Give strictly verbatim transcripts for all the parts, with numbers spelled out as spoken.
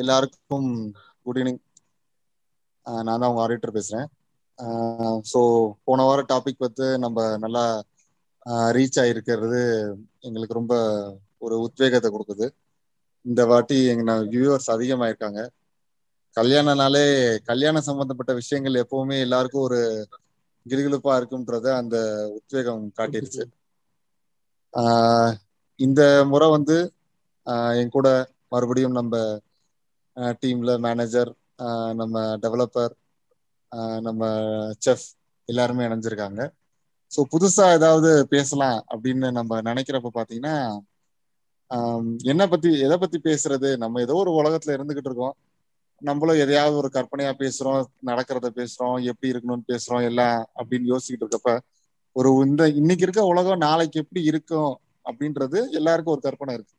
எல்லாருக்கும் good evening. நான் தான் உங்க ஆடிட்டர் பேசுறேன். ஸோ போன வார டாபிக் பார்த்து நம்ம நல்லா ரீச் ஆகிருக்கிறது எங்களுக்கு ரொம்ப ஒரு உத்வேகத்தை கொடுக்குது. இந்த வாட்டி எங்க வியூவர்ஸ் அதிகமாயிருக்காங்க. கல்யாணம்னாலே கல்யாணம் சம்பந்தப்பட்ட விஷயங்கள் எப்பவுமே எல்லாருக்கும் ஒரு கிலுகிலுப்பா இருக்குன்றத அந்த உத்வேகம் காட்டிருச்சு. ஆஹ் இந்த முறை வந்து என் கூட மறுபடியும் நம்ம டீம்ல மேனேஜர், நம்ம டெவலப்பர், நம்ம செஃப் எல்லாருமே இணைஞ்சிருக்காங்க. ஸோ புதுசா ஏதாவது பேசலாம் அப்படின்னு நம்ம நினைக்கிறப்ப பாத்தீங்கன்னா, என்ன பத்தி எதை பத்தி பேசுறது? நம்ம ஏதோ ஒரு உலகத்துல இருந்துகிட்டு இருக்கோம். நம்மளும் எதையாவது ஒரு கற்பனையா பேசுறோம், நடக்கிறத பேசுறோம், எப்படி இருக்கணும்னு பேசுறோம் எல்லாம் அப்படின்னு யோசிக்கிட்டு இருக்கப்ப ஒரு இந்த இன்னைக்கு இருக்க உலகம் நாளைக்கு எப்படி இருக்கும் அப்படின்றது எல்லாருக்கும் ஒரு கற்பனை இருக்கு.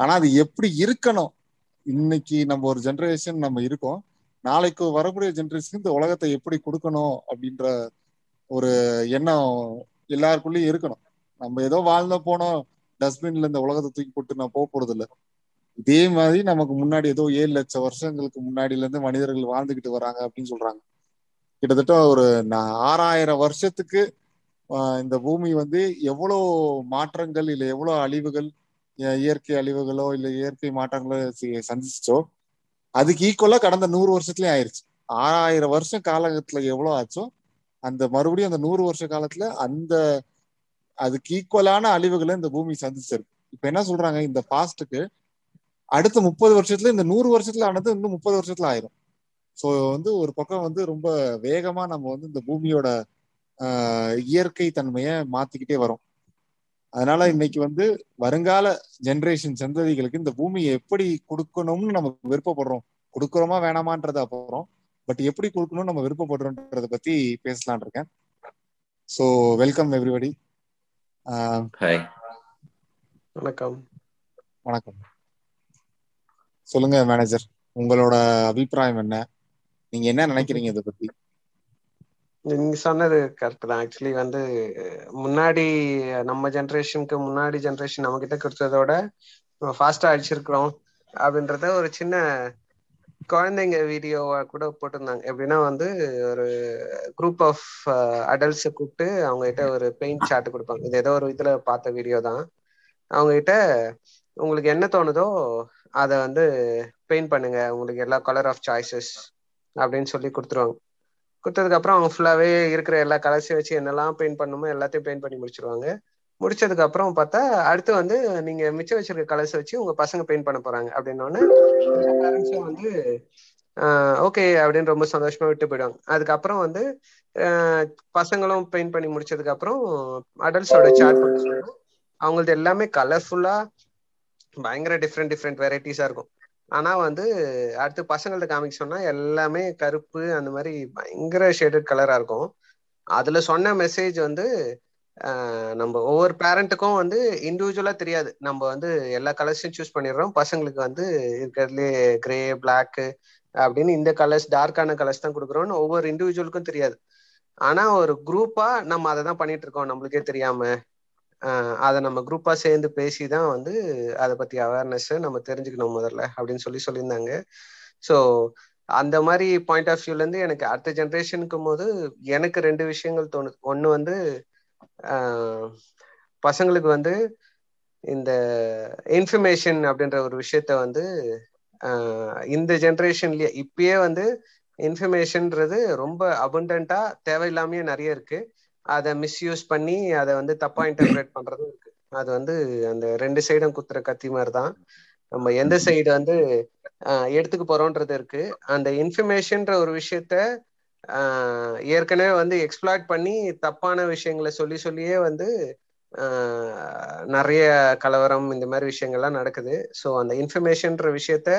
ஆனா அது எப்படி இருக்கணும், இன்னைக்கு நம்ம ஒரு ஜென்ரேஷன் நம்ம இருக்கோம், நாளைக்கு வரக்கூடிய ஜென்ரேஷனுக்கு இந்த உலகத்தை எப்படி கொடுக்கணும் அப்படின்ற ஒரு எண்ணம் எல்லாருக்குள்ளேயும் இருக்கணும். நம்ம ஏதோ வாழ்ந்த போனோம், டஸ்ட்பின்ல இந்த உலகத்தை தூக்கி போட்டு நான் போக போறது இல்லை. இதே மாதிரி நமக்கு முன்னாடி ஏதோ ஏழு லட்சம் வருஷங்களுக்கு முன்னாடில இருந்து மனிதர்கள் வாழ்ந்துகிட்டு வராங்க அப்படின்னு சொல்றாங்க. கிட்டத்தட்ட ஒரு ஆறாயிரம் வருஷத்துக்கு இந்த பூமி வந்து எவ்வளோ மாற்றங்கள், இல்லை எவ்வளோ அழிவுகள், இயற்கை அழிவுகளோ இல்லை இயற்கை மாற்றங்களோ சந்திச்சோ, அதுக்கு ஈக்குவலா கடந்த நூறு வருஷத்துலயும் ஆயிடுச்சு. ஆறாயிரம் வருஷம் காலத்துல எவ்வளோ ஆச்சோ அந்த மறுபடியும் அந்த நூறு வருஷ காலத்துல அந்த அதுக்கு ஈக்குவலான அழிவுகளை இந்த பூமி சந்திச்சிருக்கு. இப்ப என்ன சொல்றாங்க, இந்த பாஸ்டுக்கு அடுத்த முப்பது வருஷத்துல இந்த நூறு வருஷத்துல ஆனது இன்னும் முப்பது வருஷத்துல ஆயிரும். ஸோ வந்து ஒரு பக்கம் வந்து ரொம்ப வேகமா நம்ம வந்து இந்த பூமியோட ஆஹ் இயற்கை தன்மைய மாத்திக்கிட்டே வரும். அதனால இன்னைக்கு வந்து வருங்கால ஜென்ரேஷன் சந்ததிகளுக்கு இந்த பூமியை எப்படி கொடுக்கணும்னு நம்ம விருப்பப்படுறோம், கொடுக்குறோமா வேணாமான்றத அப்புறம், பட் எப்படி கொடுக்கணும்னு நம்ம விருப்பப்படுறோம்ன்றத பத்தி பேசலான் இருக்கேன். So welcome everybody. வணக்கம். வணக்கம். சொல்லுங்க மேனேஜர், உங்களோட அபிப்பிராயம் என்ன? நீங்க என்ன நினைக்கிறீங்க இதை பத்தி? நீங்க சொன்னது கரெக்ட் தான். ஆக்சுவலி வந்து முன்னாடி நம்ம ஜென்ரேஷனுக்கு முன்னாடி ஜென்ரேஷன் நம்ம கிட்ட கொடுத்ததோட ஃபாஸ்டா அடிச்சிருக்கிறோம் அப்படின்றத ஒரு சின்ன குழந்தைங்க வீடியோவா கூட போட்டிருந்தாங்க. எப்படின்னா வந்து ஒரு குரூப் ஆஃப் அடல்ட்ஸை கூப்பிட்டு அவங்க கிட்ட ஒரு பெயிண்ட் சார்ட் கொடுப்பாங்க. இது ஏதோ ஒரு இதுல பார்த்த வீடியோ தான். அவங்க கிட்ட உங்களுக்கு என்ன தோணுதோ அதை வந்து பெயிண்ட் பண்ணுங்க, உங்களுக்கு எல்லா கலர் ஆஃப் சாய்ஸஸ் அப்படின்னு சொல்லி கொடுத்துருவாங்க. கொடுத்ததுக்கு அப்புறம் அவங்க ஃபுல்லாவே இருக்கிற எல்லா கலர்ஸையும் வச்சு என்னெல்லாம் பெயிண்ட் பண்ணுமோ எல்லாத்தையும் பெயிண்ட் பண்ணி முடிச்சிருவாங்க. முடிச்சதுக்கு அப்புறம் பார்த்தா அடுத்து வந்து நீங்க மிச்சம் வச்சிருக்க கலர்ஸை வச்சு உங்க பசங்க பெயிண்ட் பண்ண போறாங்க அப்படின்னோடனே பேரண்ட்ஸும் வந்து ஆஹ் ஓகே அப்படின்னு ரொம்ப சந்தோஷமா விட்டு போயிடுவாங்க. அதுக்கப்புறம் வந்து ஆஹ் பசங்களும் பெயிண்ட் பண்ணி முடிச்சதுக்கு அப்புறம் அடல்ட்ஸோட சார்ட் பண்ணுவாங்க. அவங்களது எல்லாமே கலர்ஃபுல்லா பயங்கர டிஃப்ரெண்ட் டிஃப்ரெண்ட் வெரைட்டிஸா இருக்கும். ஆனா வந்து அடுத்து பசங்கள்ட்ட காமிக்க சொன்னா எல்லாமே கருப்பு அந்த மாதிரி பயங்கர ஷேடட் கலரா இருக்கும். அதுல சொன்ன மெசேஜ் வந்து ஆஹ் நம்ம ஒவ்வொரு பேரண்ட்டுக்கும் வந்து இண்டிவிஜுவலா தெரியாது. நம்ம வந்து எல்லா கலர்ஸையும் சூஸ் பண்ணிடுறோம், பசங்களுக்கு வந்து இருக்கிறதுலே கிரே பிளாக்கு அப்படின்னு இந்த கலர்ஸ் டார்க்கான கலர்ஸ் தான் கொடுக்குறோம்னு ஒவ்வொரு இண்டிவிஜுவலுக்கும் தெரியாது. ஆனா ஒரு குரூப்பா நம்ம அதை தான் பண்ணிட்டு இருக்கோம் நம்மளுக்கே தெரியாம. ஆஹ் அதை நம்ம குரூப்பா சேர்ந்து பேசிதான் வந்து அதை பத்தி அவேர்னஸ் நம்ம தெரிஞ்சுக்கணும் முதல்ல அப்படின்னு சொல்லி சொல்லியிருந்தாங்க. ஸோ அந்த மாதிரி பாயிண்ட் ஆஃப் வியூல இருந்து எனக்கு அடுத்த ஜென்ரேஷனுக்கும் போது எனக்கு ரெண்டு விஷயங்கள் தோணுது. ஒண்ணு வந்து ஆஹ் பசங்களுக்கு வந்து இந்த இன்ஃபர்மேஷன் அப்படின்ற ஒரு விஷயத்த வந்து ஆஹ் இந்த ஜென்ரேஷன்லயே இப்பயே வந்து இன்ஃபர்மேஷன்றது ரொம்ப அபண்டன்டா தேவையில்லாமயே நிறைய இருக்கு. அதை மிஸ்யூஸ் பண்ணி அதை வந்து தப்பா இன்டர்பிரேட் பண்றதும் இருக்கு. அது வந்து அந்த ரெண்டு சைடும் குத்துற கத்தி மாதிரிதான். நம்ம எந்த சைடு வந்து ஆஹ் எடுத்துக்க போறோம்ன்றது இருக்கு. அந்த இன்ஃபர்மேஷன்ற ஒரு விஷயத்த ஆஹ் ஏற்கனவே வந்து எக்ஸ்ப்ளாய்ட் பண்ணி தப்பான விஷயங்களை சொல்லி சொல்லியே வந்து ஆஹ் நிறைய கலவரம் இந்த மாதிரி விஷயங்கள்லாம் நடக்குது. ஸோ அந்த இன்ஃபர்மேஷன்ற விஷயத்த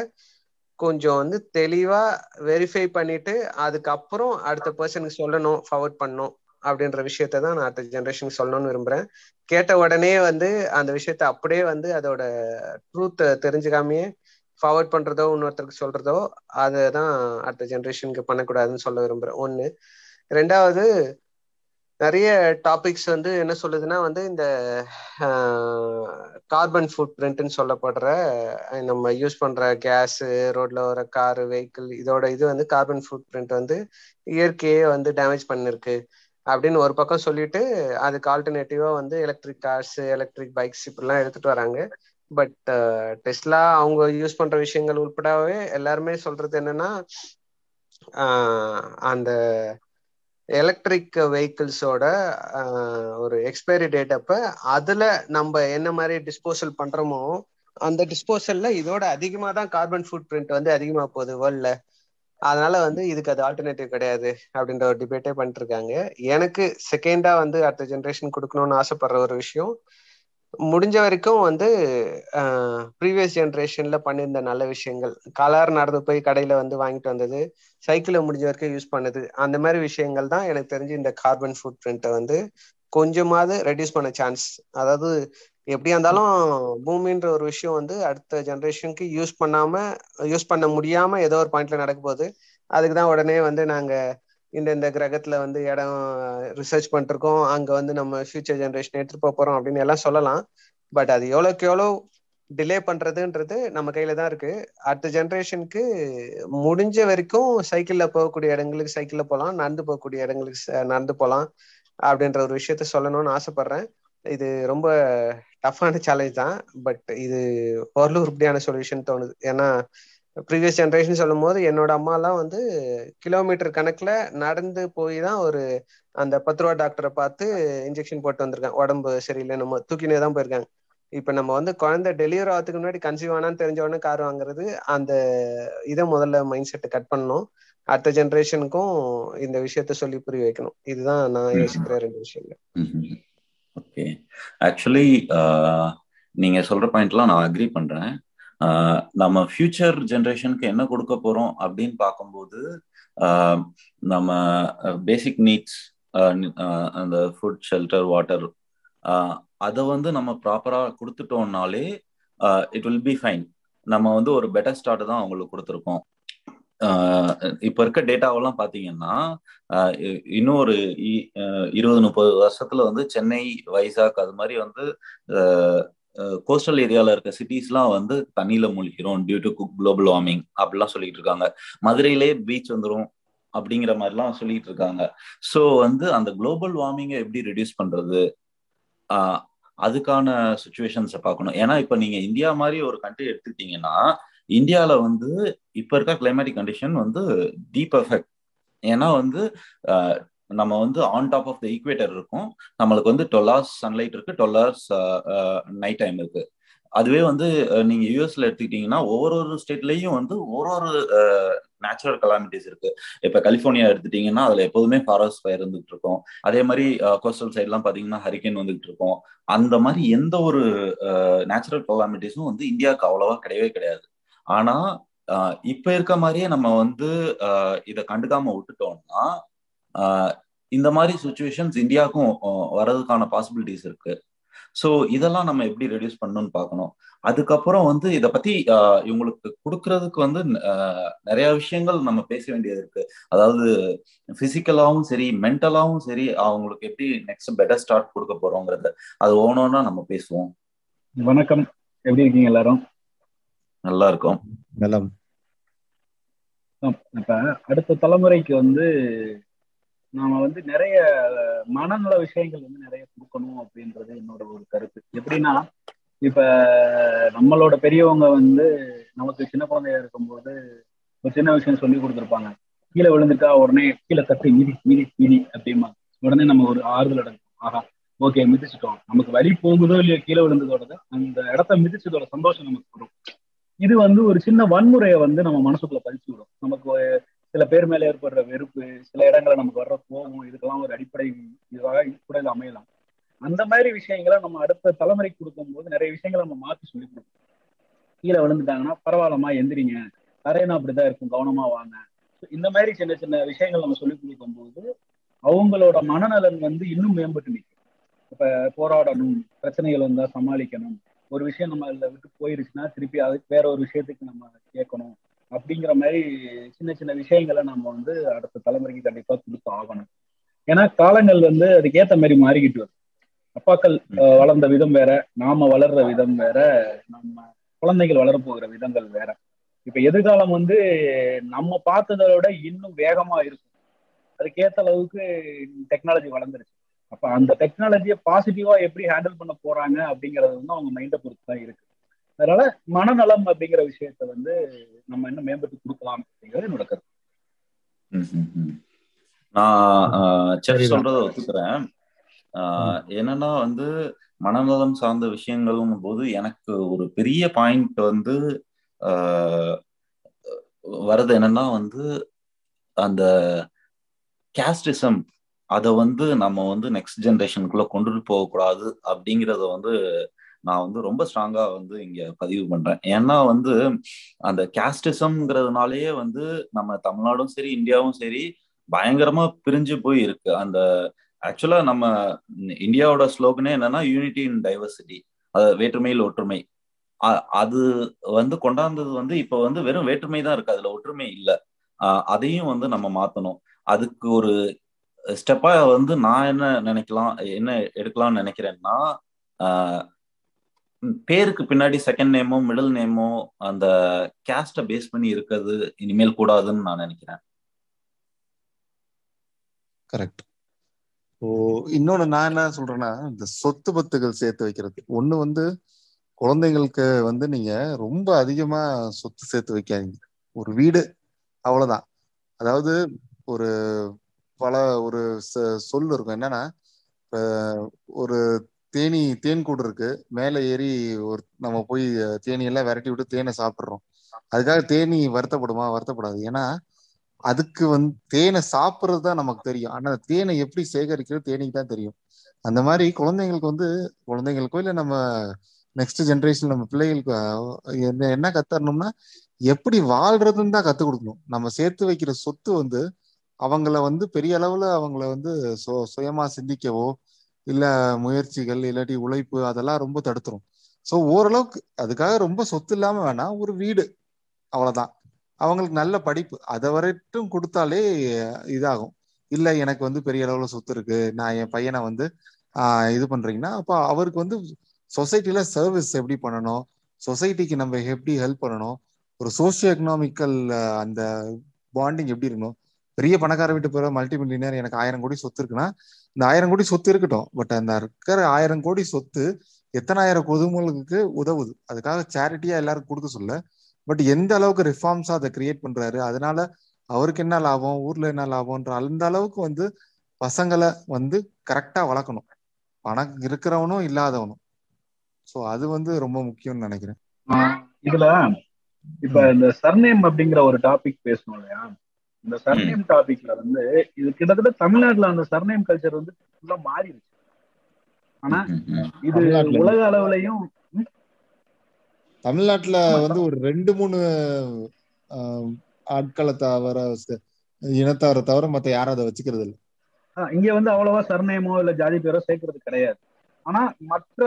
கொஞ்சம் வந்து தெளிவா வெரிஃபை பண்ணிட்டு அதுக்கப்புறம் அடுத்த பர்சனுக்கு சொல்லணும், ஃபார்வர்ட் பண்ணணும் அப்படின்ற விஷயத்தான் நான் அடுத்த ஜென்ரேஷனுக்கு சொல்லணும்னு விரும்புறேன். கேட்ட உடனே வந்து அந்த விஷயத்த அப்படியே வந்து அதோட ட்ரூத்தை தெரிஞ்சுக்காமையே ஃபார்வர்ட் பண்றதோ இன்னொருத்தருக்கு சொல்றதோ அதை தான் அடுத்த ஜென்ரேஷனுக்கு பண்ணக்கூடாதுன்னு சொல்ல விரும்புறேன். ஒண்ணு. ரெண்டாவது நிறைய டாபிக்ஸ் வந்து என்ன சொல்லுதுன்னா வந்து இந்த கார்பன் ஃபுட் பிரிண்ட்னு சொல்லப்படுற நம்ம யூஸ் பண்ற கேஸு, ரோட்ல வர காரு, வெஹிக்கிள், இதோட இது வந்து கார்பன் ஃபுட் பிரிண்ட் வந்து இயற்கையே வந்து டேமேஜ் பண்ணிருக்கு அப்படின்னு ஒரு பக்கம் சொல்லிட்டு, அதுக்கு ஆல்டர்னேட்டிவா வந்து எலக்ட்ரிக் கார்ஸ், எலக்ட்ரிக் பைக்ஸ் இப்படிலாம் எடுத்துட்டு வராங்க. பட் டெஸ்லா அவங்க யூஸ் பண்ற விஷயங்கள் உட்படவே எல்லாருமே சொல்றது என்னன்னா ஆஹ் அந்த எலக்ட்ரிக் வெஹிக்கிள்ஸோட ஒரு எக்ஸ்பைரி டேட் அப்ப அதுல நம்ம என்ன மாதிரி டிஸ்போசல் பண்றோமோ அந்த டிஸ்போசல்ல இதோட அதிகமா தான் கார்பன் ஃபுட் பிரிண்ட் வந்து அதிகமா போகுது வேர்ல்ட்ல. அதனால வந்து இதுக்கு அது ஆல்டர்னேட்டிவ் கிடையாது அப்படின்ற ஒரு டிபேட்டே பண்ணிட்டு இருக்காங்க. எனக்கு செகண்டா வந்து அடுத்த ஜென்ரேஷன் கொடுக்கணும்னு ஆசைப்படுற ஒரு விஷயம், முடிஞ்ச வரைக்கும் வந்து ப்ரீவியஸ் ஜென்ரேஷன்ல பண்ணியிருந்த நல்ல விஷயங்கள், காலாறு நடந்து போய் கடையில வந்து வாங்கிட்டு வந்தது, சைக்கிளை முடிஞ்ச வரைக்கும் யூஸ் பண்ணது, அந்த மாதிரி விஷயங்கள் தான் எனக்கு தெரிஞ்சு இந்த கார்பன் ஃபுட் பிரிண்ட்டை வந்து கொஞ்சமாவது ரெடியூஸ் பண்ண சான்ஸ். அதாவது எப்படியா இருந்தாலும் பூமின்ற ஒரு விஷயம் வந்து அடுத்த ஜென்ரேஷனுக்கு யூஸ் பண்ணாம யூஸ் பண்ண முடியாம ஏதோ ஒரு பாயிண்ட்ல நடக்கும் போது அதுக்குதான் உடனே வந்து நாங்க இந்த இந்த கிரகத்துல வந்து இடம் ரிசர்ச் பண்ணிட்டு இருக்கோம், அங்க வந்து நம்ம ஃபியூச்சர் ஜென்ரேஷன் எடுத்துட்டு போறோம் அப்படின்னு எல்லாம் சொல்லலாம். பட் அது எவ்வளவுக்கு எவ்வளவு டிலே பண்றதுன்றது நம்ம கையில தான் இருக்கு. அடுத்த ஜென்ரேஷனுக்கு முடிஞ்ச வரைக்கும் சைக்கிள்ல போகக்கூடிய இடங்களுக்கு சைக்கிள்ல போகலாம், நடந்து போகக்கூடிய இடங்களுக்கு நடந்து போகலாம் அப்படின்ற ஒரு விஷயத்த சொல்லணும்னு ஆசைப்படுறேன். இது ரொம்ப டஃப்பான சேலஞ்ச் தான், பட் இது ஓரளவு இப்படியான சொல்யூஷன் தோணுது. ஏன்னா ப்ரீவியஸ் ஜென்ரேஷன் சொல்லும் போது என்னோட அம்மாலாம் வந்து கிலோமீட்டர் கணக்குல நடந்து போய் தான் ஒரு அந்த பத்து ரூபா டாக்டரை பார்த்து இன்ஜெக்ஷன் போட்டு வந்திருக்காங்க, உடம்பு சரியில்லை நம்ம தூக்கினே தான் போயிருக்காங்க. இப்ப நம்ம வந்து குழந்தை டெலிவரி ஆகிறதுக்கு முன்னாடி கன்சீவ் ஆனான்னு தெரிஞ்சவொடனே கார் வாங்குறது, அந்த இதை முதல்ல மைண்ட் செட்டை கட் பண்ணணும். அடுத்த ஜென்ரேஷனுக்கும் இந்த விஷயத்த சொல்லி புரிய வைக்கணும். இதுதான் நான் யோசிக்கிற ரெண்டு விஷயங்கள். ஓகே, ஆக்சுவலி நீங்க சொல்ற பாயிண்ட்லாம் நான் அக்ரி பண்றேன். நம்ம ஃபியூச்சர் ஜென்ரேஷனுக்கு என்ன கொடுக்க போறோம் அப்படின்னு பார்க்கும்போது நம்ம பேசிக் நீட்ஸ், அந்த ஃபுட், ஷெல்டர், வாட்டர், அதை வந்து நம்ம ப்ராப்பராக கொடுத்துட்டோம்னாலே இட் வில் பி ஃபைன். நம்ம வந்து ஒரு பெட்டர் ஸ்டார்ட் தான் அவங்களுக்கு கொடுத்துருக்கோம். இப்போ இருக்க டேட்டாவெல்லாம் பார்த்தீங்கன்னா இன்னும் ஒரு இருபது முப்பது வருஷத்துல வந்து சென்னை, வைசாக் அது மாதிரி வந்து கோஸ்டல் ஏரியாவில் இருக்க சிட்டிஸ்லாம் வந்து தண்ணியில் மூழ்கிறோம் டியூ டு குளோபல் வார்மிங் அப்படிலாம் சொல்லிட்டு இருக்காங்க. மதுரையிலே பீச் வந்துடும் அப்படிங்கிற மாதிரிலாம் சொல்லிட்டு இருக்காங்க. ஸோ வந்து அந்த குளோபல் வார்மிங்கை எப்படி ரெடியூஸ் பண்ணுறது, அதுக்கான சுச்சுவேஷன்ஸை பார்க்கணும். ஏன்னா இப்போ நீங்கள் இந்தியா மாதிரி ஒரு கண்ட்ரி எடுத்துக்கிட்டிங்கன்னா, இந்தியாவில் வந்து இப்போ இருக்க கிளைமேட்டிக் கண்டிஷன் வந்து தி பர்ஃபெக்ட். ஏன்னா வந்து நம்ம வந்து on top of the equator இருக்கும், நம்மளுக்கு வந்து டுவெல் ஹவர்ஸ் சன்லைட் இருக்கு, டுவெல் ஹவர்ஸ் நைட் டைம் இருக்கு. அதுவே வந்து நீங்க யூஎஸ்ல எடுத்துக்கிட்டீங்கன்னா ஒவ்வொரு ஒரு ஸ்டேட்லயும் வந்து ஒரு ஒரு நேச்சுரல் கலாமிட்டிஸ் இருக்கு. இப்ப கலிபோர்னியா எடுத்துட்டீங்கன்னா அதுல எப்போதுமே ஃபாரஸ்ட் ஃபயர் இருந்துட்டு இருக்கும். அதே மாதிரி கோஸ்டல் சைட் எல்லாம் பாத்தீங்கன்னா ஹரிக்கேன் வந்துகிட்டு இருக்கும். அந்த மாதிரி எந்த ஒரு நேச்சுரல் கலாமிட்டிஸும் வந்து இந்தியாவுக்கு அவ்வளவா கிடையவே கிடையாது. ஆனா இப்ப இருக்க மாதிரியே நம்ம வந்து இதை கண்டுக்காம விட்டுட்டோம்னா இந்த மாதிரி சுச்சுவேஷன்ஸ் இந்தியாவுக்கும் வர்றதுக்கான பாசிபிலிட்டிஸ் இருக்கு. ஸோ இதெல்லாம் நம்ம எப்படி ரெடியூஸ் பண்ணணும்னு பார்க்கணும். அதுக்கப்புறம் வந்து இதை பத்தி இவங்களுக்கு கொடுக்கறதுக்கு வந்து நிறைய விஷயங்கள் நம்ம பேச வேண்டியது இருக்கு. அதாவது பிசிக்கலாவும் சரி, மென்டலாவும் சரி, அவங்களுக்கு எப்படி நெக்ஸ்ட் பெட்டர் ஸ்டார்ட் கொடுக்க போறோங்கிறத அது ஒவ்வொன்னா நம்ம பேசுவோம். வணக்கம், எப்படி இருக்கீங்க எல்லாரும்? நல்லா இருக்கும். இப்ப அடுத்த தலைமுறைக்கு வந்து நாம வந்து நிறைய மனநல விஷயங்கள் வந்து நிறைய கொடுக்கணும் அப்படின்றது என்னோட ஒரு கருத்து. எப்படின்னா இப்ப நம்மளோட பெரியவங்க வந்து நமக்கு சின்ன குழந்தையா இருக்கும்போது ஒரு சின்ன விஷயம் சொல்லி கொடுத்துருப்பாங்க. கீழே விழுந்துட்டா உடனே கீழே தட்டு மிதி மிதி மிதி அப்படிமா உடனே நம்ம ஒரு ஆறுதல் அடைஞ்சோம், ஆஹா ஓகே மிதிச்சுட்டோம், நமக்கு வலி போகுதோ இல்லையோ கீழே விழுந்ததோட அந்த இடத்த மிதிச்சதோட சந்தோஷம் நமக்கு வரும். இது வந்து ஒரு சின்ன வன்முறையை வந்து நம்ம மனசுக்குள்ள பதிச்சு விடும். நமக்கு சில பேர் மேல ஏற்படுற வெறுப்பு, சில இடங்களை நமக்கு வர்ற கோபம், இதுக்கெல்லாம் ஒரு அடிப்படை இதுவாக கூட இது அமையலாம். அந்த மாதிரி விஷயங்களை நம்ம அடுத்த தலைமுறைக்கு கொடுக்கும் போது நிறைய விஷயங்களை நம்ம மாற்றி சொல்லி கொடுக்கணும். கீழே விழுந்துட்டாங்கன்னா பரவாயில்லமா எந்திரிங்க, அரையனா அப்படிதான் இருக்கும், கவனமா வாங்க. இந்த மாதிரி சின்ன சின்ன விஷயங்கள் நம்ம சொல்லிக் கொடுக்கும் போது அவங்களோட மனநலன் வந்து இன்னும் மேம்பட்டு நிற்கும். இப்ப போராடணும், பிரச்சனைகள் வந்தா சமாளிக்கணும், ஒரு விஷயம் நம்ம அதில் விட்டு போயிருச்சுன்னா திருப்பி அதுக்கு வேற ஒரு விஷயத்துக்கு நம்ம கேட்கணும் அப்படிங்கிற மாதிரி சின்ன சின்ன விஷயங்களை நம்ம வந்து அடுத்த தலைமுறைக்கு கண்டிப்பா கொடுத்து ஆகணும். ஏன்னா காலங்கள் வந்து அதுக்கு ஏற்ற மாதிரி மாறிக்கிட்டு வரும். அப்பாக்கள் வளர்ந்த விதம் வேற, நாம வளர்ற விதம் வேற, நம்ம குழந்தைகள் வளர போகிற விதங்கள் வேற. இப்ப எதிர்காலம் வந்து நம்ம பார்த்ததை விட இன்னும் வேகமா இருக்கும். அதுக்கேற்ற அளவுக்கு டெக்னாலஜி வளர்ந்துருச்சு. அப்ப அந்த டெக்னாலஜியை பாசிட்டிவா எப்படி ஹேண்டில் பண்ண போறாங்க அப்படிங்கிறது வந்து அவங்க மைண்டை பொறுத்து தான் இருக்கு. அதனால மனநலம் அப்படிங்கிற விஷயத்த வந்து நம்ம இன்னும் மேம்பட்டு கொடுக்கலாம் அப்படிங்கிறது என்னோட கருத்து. நான் சரி சொல்றத ஒத்துக்கிறேன். ஆஹ் என்னன்னா வந்து மனநலம் சார்ந்த விஷயங்களும் போது எனக்கு ஒரு பெரிய பாயிண்ட் வந்து ஆஹ் வர்றது என்னன்னா வந்து அந்த கேஸ்டிசம் அதை வந்து நம்ம வந்து நெக்ஸ்ட் ஜென்ரேஷனுக்குள்ள கொண்டுட்டு போகக்கூடாது அப்படிங்கிறத வந்து நான் வந்து ரொம்ப ஸ்ட்ராங்கா வந்து இங்க பதிவு பண்றேன். ஏன்னா வந்து அந்த கேஸ்டிசம்ங்கிறதுனாலேயே வந்து நம்ம தமிழ்நாடும் சரி இந்தியாவும் சரி பயங்கரமா பிரிஞ்சு போய் இருக்கு. அந்த ஆக்சுவலா நம்ம இந்தியாவோட ஸ்லோகனே என்னன்னா யூனிட்டி இன் டைவர்சிட்டி, அது வேற்றுமையில் ஒற்றுமை. அது வந்து கொண்டாந்தது வந்து இப்ப வந்து வெறும் வேற்றுமை தான் இருக்கு, அதுல ஒற்றுமை இல்லை. ஆஹ் அதையும் வந்து நம்ம மாத்தணும். அதுக்கு ஒரு ஸ்டெப்பா வந்து நான் என்ன நினைக்கலாம் என்ன எடுக்கலாம்னு நினைக்கிறேன்னா பேருக்கு பின்னாடி செகண்ட் நேமோ மிடில் நேமோ அந்த கேஸ்டை பேஸ் பண்ணி இருக்கிறது இனிமேல் கூடாதுன்னு நான் நினைக்கிறேன். கரெக்ட். ஓ இன்னொன்னு நான் என்ன சொல்றேன்னா இந்த சொத்து பத்துகள் சேர்த்து வைக்கிறது ஒண்ணு வந்து குழந்தைங்களுக்கு வந்து நீங்க ரொம்ப அதிகமா சொத்து சேர்த்து வைக்காதீங்க. ஒரு வீடு அவ்வளவுதான். அதாவது ஒரு பல ஒரு சொல் இருக்கும் என்னன்னா இப்ப ஒரு தேனி தேன் கூடு இருக்கு, மேலே ஏறி ஒரு நம்ம போய் தேனியெல்லாம் விரட்டி விட்டு தேனை சாப்பிட்றோம். அதுக்காக தேனி வருத்தப்படுமா? வருத்தப்படாது. ஏன்னா அதுக்கு வந்து தேனை சாப்பிட்றது தான் நமக்கு தெரியும், ஆனா தேனை எப்படி சேகரிக்கிறது தேனிக்கு தான் தெரியும். அந்த மாதிரி குழந்தைங்களுக்கு வந்து குழந்தைங்களுக்கோ இல்லை நம்ம நெக்ஸ்ட் ஜென்ரேஷன் நம்ம பிள்ளைகளுக்கு என்ன என்ன கத்தரணும்னா எப்படி வாழ்றதுன்னு தான் கற்றுக் கொடுக்கணும். நம்ம சேர்த்து வைக்கிற சொத்து வந்து அவங்கள வந்து பெரிய அளவுல அவங்கள வந்து சு சுயமா சிந்திக்கவோ இல்லை முயற்சிகள் இல்லாட்டி உழைப்பு அதெல்லாம் ரொம்ப தடுத்துரும். ஸோ ஓரளவுக்கு அதுக்காக ரொம்ப சொத்து இல்லாமல் வேணா ஒரு வீடு அவ்வளோதான். அவங்களுக்கு நல்ல படிப்பு அதை வரைக்கும் கொடுத்தாலே இதாகும். இல்லை எனக்கு வந்து பெரிய அளவில் சொத்து இருக்கு, நான் என் பையனை வந்து ஆஹ் இது பண்றீங்கன்னா அப்போ அவருக்கு வந்து சொசைட்டில சர்வீஸ் எப்படி பண்ணணும், சொசைட்டிக்கு நம்ம எப்படி ஹெல்ப் பண்ணணும், ஒரு சோசியோ எக்கனாமிக்கல் அந்த பாண்டிங் எப்படி இருக்கணும். பெரிய பணக்கார வீட்டு போற மல்டி மில்லியனர் எனக்கு ஆயிரம் கோடி சொத்து இருக்குன்னா இந்த ஆயிரம் கோடி சொத்து இருக்கட்டும், பட் அந்த இருக்கிற ஆயிரம் கோடி சொத்து எத்தனை ஆயிரம் குதுமங்களுக்கு உதவுது, அதுக்காக சேரிட்டியா எல்லாருக்கும் கொடுக்க சொல்ல. பட் எந்த அளவுக்கு ரிஃபார்ம்ஸா அதை கிரியேட் பண்றாரு, அதனால அவருக்கு என்ன லாபம், ஊர்ல என்ன லாபம்ன்ற அந்த அளவுக்கு வந்து பசங்களை வந்து கரெக்டா வளர்க்கணும். பணம் இருக்கிறவனும் இல்லாதவனும். ஸோ அது வந்து ரொம்ப முக்கியம்னு நினைக்கிறேன். இதுல இப்ப இந்த சர்நேம் அப்படிங்கிற ஒரு டாபிக் பேசணும் இல்லையா? இந்த சர்நேம் டாபிக்ல வந்து இது கிட்டத்தட்ட தமிழ்நாட்டுல அந்த சர்நேம் கல்ச்சர் வந்து ஃபுல்லா மாறிடுச்சு. ஆனா இது உலக அளவுலயும் தமிழ்நாட்டுல வந்து ஒரு ரெண்டு மூணு ஆட்களை தவிர இனத்தவரை தவிர மத்த யாரும் அதை வச்சுக்கிறது இல்லை. இங்க வந்து அவ்வளவா சர்நேமோ இல்ல ஜாதி பேரோ சேர்க்கறது கிடையாது. ஆனா மற்ற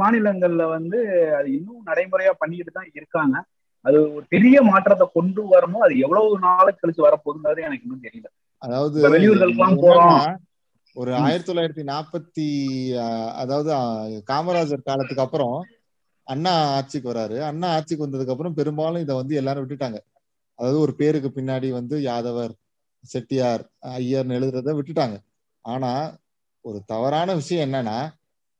மாநிலங்கள்ல வந்து அது இன்னும் நடைமுறையா பண்ணிக்கிட்டு தான் இருக்காங்க. அது ஒரு பெரிய மாற்றத்தை கொண்டு வரணும். அது எவ்வளவு நாளுக்கு கழிச்சு வரப்போகுதுங்கிறது எனக்கு இன்னும் தெரியல. அதாவது வெளியூர்களுக்கு போறோம் ஒரு ஆயிரத்தி தொள்ளாயிரத்தி நாற்பத்தி அதாவது காமராஜர் காலத்துக்கு அப்புறம் அண்ணா ஆட்சிக்கு வராரு. அண்ணா ஆட்சிக்கு வந்ததுக்கு அப்புறம் பெரும்பாலும் இதை வந்து எல்லாரும் விட்டுட்டாங்க. அதாவது ஒரு பேருக்கு பின்னாடி வந்து யாதவர் செட்டியார் ஐயர்னு எழுதுறத விட்டுட்டாங்க. ஆனா ஒரு தவறான விஷயம் என்னன்னா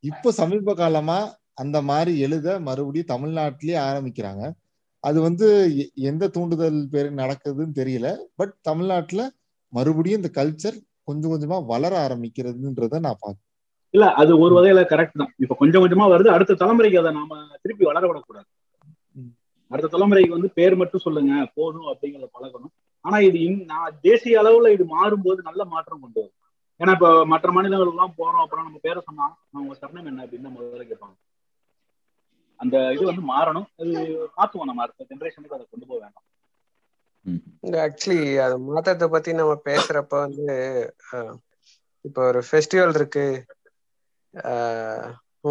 இப்ப சமீப காலமா அந்த மாதிரி எழுத மறுபடியும் தமிழ்நாட்டிலேயே ஆரம்பிக்கிறாங்க. அது வந்து எந்த தூண்டுதல் பேரு நடக்குதுன்னு தெரியல. பட் தமிழ்நாட்டுல மறுபடியும் இந்த கல்ச்சர் கொஞ்சம் கொஞ்சமா வளர ஆரம்பிக்கிறதுன்றத நான் பாக்குறேன். இல்ல அது ஒரு வகையில கரெக்ட் தான். இப்ப கொஞ்சம் கொஞ்சமா வருது. அடுத்த தலைமுறைக்கு அதை நாம திருப்பி வளர விடக்கூடாது. அடுத்த தலைமுறைக்கு வந்து பேர் மட்டும் சொல்லுங்க போதும் அப்படிங்கிறத பழகணும். ஆனா இது நான் தேசிய அளவுல இது மாறும்போது நல்ல மாற்றம் கொண்டு வரும். ஏன்னா இப்ப மற்ற மாநிலங்கள் எல்லாம் போறோம் அப்புறம் நம்ம பேரை சொன்னா அவங்க சரணம் என்ன அப்படின்னு முதல்ல கேட்பாங்க. அந்த இது வந்து மாறணும். அது மாத்துவோம். நம்ம அடுத்த ஜென்ரேஷனுக்கு அதை கொண்டு போக வேண்டாம். ஆக்சுவலி அது மாற்றத்தை பத்தி நம்ம பேசுறப்ப வந்து இப்போ ஒரு ஃபெஸ்டிவல் இருக்கு,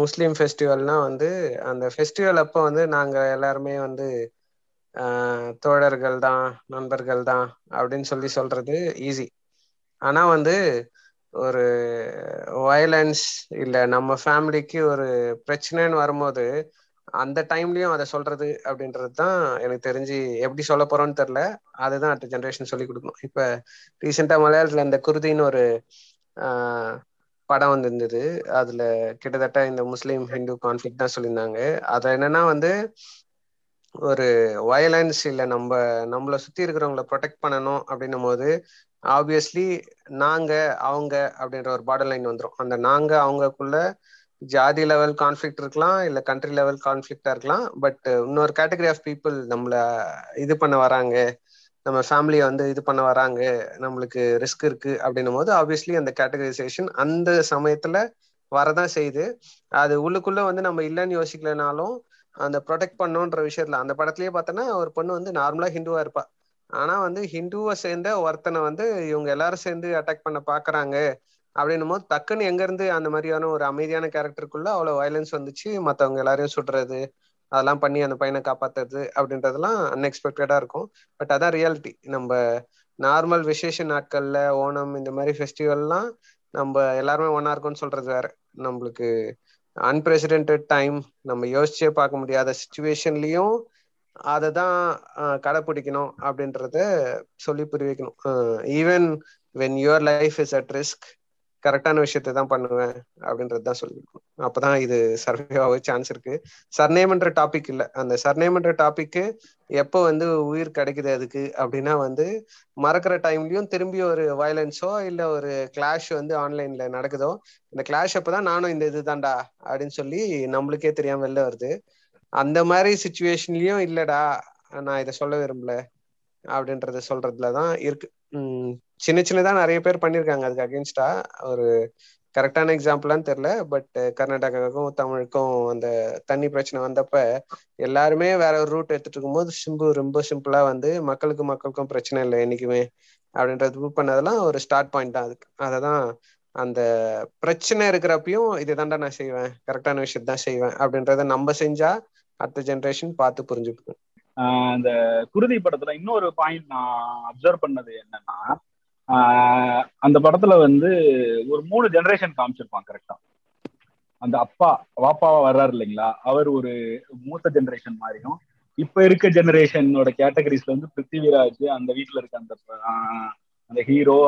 முஸ்லீம் ஃபெஸ்டிவல்னா வந்து அந்த ஃபெஸ்டிவல் அப்போ வந்து நாங்க எல்லாருமே வந்து தோழர்கள் தான் நண்பர்கள் தான் அப்படின்னு சொல்லி சொல்றது ஈஸி. ஆனா வந்து ஒரு வயலன்ஸ் இல்ல நம்ம ஃபேமிலிக்கு ஒரு பிரச்சனைன்னு வரும்போது அந்த டைம்லயும் அதை சொல்றது அப்படின்றதுதான் எனக்கு தெரிஞ்சு எப்படி சொல்ல போறோம்னு தெரியல. அதுதான் அடுத்த ஜென்ரேஷன் சொல்லி கொடுக்கணும். இப்ப ரீசெண்டா மலையாளத்துல இந்த குருதின்னு ஒரு ஆஹ் படம் வந்திருந்தது. அதுல கிட்டத்தட்ட இந்த முஸ்லீம் ஹிந்து கான்ஃபிளிக்ட் தான் சொல்லியிருந்தாங்க. அது என்னன்னா வந்து ஒரு வயலன்ஸ் இல்லை நம்ம நம்மளை சுத்தி இருக்கிறவங்களை ப்ரொடெக்ட் பண்ணணும் அப்படின்னும் போது ஆப்வியஸ்லி நாங்க அவங்க அப்படின்ற ஒரு பார்டர் லைன் வந்துடும். அந்த நாங்க அவங்கக்குள்ள ஜாதி லெவல் கான்ஃபிளிக்ட் இருக்கலாம், இல்ல கண்ட்ரி லெவல் கான்ஃபிளிக்டா இருக்கலாம். பட் இன்னொரு கேட்டகரி ஆஃப் பீப்புள் நம்மள இது பண்ண வராங்க, நம்ம ஃபேமிலியை வந்து இது பண்ண வராங்க, நம்மளுக்கு ரிஸ்க் இருக்கு அப்படின்னும் போது ஆப்வியஸ்லி அந்த கேட்டகரைசேஷன் அந்த சமயத்துல வரதான் செய்யுது. அது உள்ளுக்குள்ள வந்து நம்ம இல்லைன்னு யோசிக்கலனாலும் அந்த ப்ரொடெக்ட் பண்ணோன்ற விஷயத்துல அந்த படத்துலயே பார்த்தோன்னா ஒரு பொண்ணு வந்து நார்மலா ஹிந்துவா இருப்பா, ஆனா வந்து ஹிந்துவை சேர்ந்த ஒருத்தனை வந்து இவங்க எல்லாரும் சேர்ந்து அட்டாக் பண்ண பாக்குறாங்க அப்படின்னும் போது டக்குன்னு எங்க இருந்து அந்த மாதிரியான ஒரு அமைதியான கேரக்டருக்குள்ள அவ்வளவு வயலன்ஸ் வந்துச்சு. மத்தவங்க எல்லாரையும் சுடுறது அதெல்லாம் பண்ணி அந்த பையனை காப்பாத்துறது அப்படின்றதெல்லாம் அன்எக்ஸ்பெக்டடா இருக்கும். பட் அதான் ரியாலிட்டி. நம்ம நார்மல் விசேஷ நாட்கள்ல ஓணம் இந்த மாதிரி ஃபெஸ்டிவல்லாம் நம்ம எல்லாருமே ஒன்னா இருக்கும்னு சொல்றது வேற. நம்மளுக்கு அன்பிரசிடென்டட் டைம், நம்ம யோசிச்சே பார்க்க முடியாத சுச்சுவேஷன்லயும் அதை தான் கடைபிடிக்கணும் அப்படின்றத சொல்லி புரிய வைக்கணும். Even when your life is at risk கரெக்டான விஷயத்த தான் பண்ணுவேன் அப்படின்றது தான் சொல்லி கொடுக்கணும். அப்பதான் இது சர்வைவாகவே சான்ஸ் இருக்கு. சர்நேம்ன்ற டாபிக் இல்லை, அந்த சர்நேம்ன்ற டாபிக்கு எப்போ வந்து உயிர் கிடைக்குது அதுக்கு அப்படின்னா வந்து மறக்கிற டைம்லயும் திரும்பி ஒரு வயலன்ஸோ இல்லை ஒரு கிளாஷ் வந்து ஆன்லைன்ல நடக்குதோ இந்த கிளாஷ் அப்பதான் நானும் இந்த இது தான்டா அப்படின்னு சொல்லி நம்மளுக்கே தெரியாம வெளில வருது. அந்த மாதிரி சுச்சுவேஷன்லயும் இல்லடா நான் இதை சொல்ல விரும்பல அப்படின்றத சொல்றதுலதான் இருக்கு. உம் சின்ன சின்னதா நிறைய பேர் பண்ணிருக்காங்க அதுக்கு அகேன்ஸ்டா. ஒரு கரெக்டான எக்ஸாம்பிளான்னு தெரியல, பட் கர்நாடகாவுக்கும் தமிழுக்கும் அந்த தண்ணி பிரச்சனை வந்தப்ப எல்லாருமே வேற ஒரு ரூட் எடுத்துட்டு இருக்கும்போது சிம்பு ரொம்ப சிம்பிளா வந்து மக்களுக்கு மக்களுக்கும் பிரச்சனை இல்லை என்னைக்குமே அப்படின்றது ப்ரூவ் பண்ணதெல்லாம் ஒரு ஸ்டார்ட் பாயிண்ட் தான் அதுக்கு. அததான் அந்த பிரச்சனை இருக்கிறப்பையும் இதை தாண்டா நான் செய்வேன், கரெக்டான விஷயத்தான் செய்வேன் அப்படின்றத நம்ம செஞ்சா அடுத்த ஜென்ரேஷன் பார்த்து புரிஞ்சுக்கணும். இந்த குருதி படத்துல இன்னொரு பாயிண்ட் நான் அப்சர்வ் பண்ணது என்னன்னா, அந்த படத்துல வந்து ஒரு மூணு ஜெனரேஷன் காமிச்சிருப்பான் கரெக்டா. அந்த அப்பா வாப்பாவா வர்றாரு இல்லைங்களா, அவர் ஒரு மூத்த ஜெனரேஷன் மாதிரியும், இப்ப இருக்க ஜெனரேஷனோட கேட்டகரிஸ்ல வந்து பிருத்திவிராஜ் அந்த வீட்டுல இருக்க அந்த அந்த ஹீரோ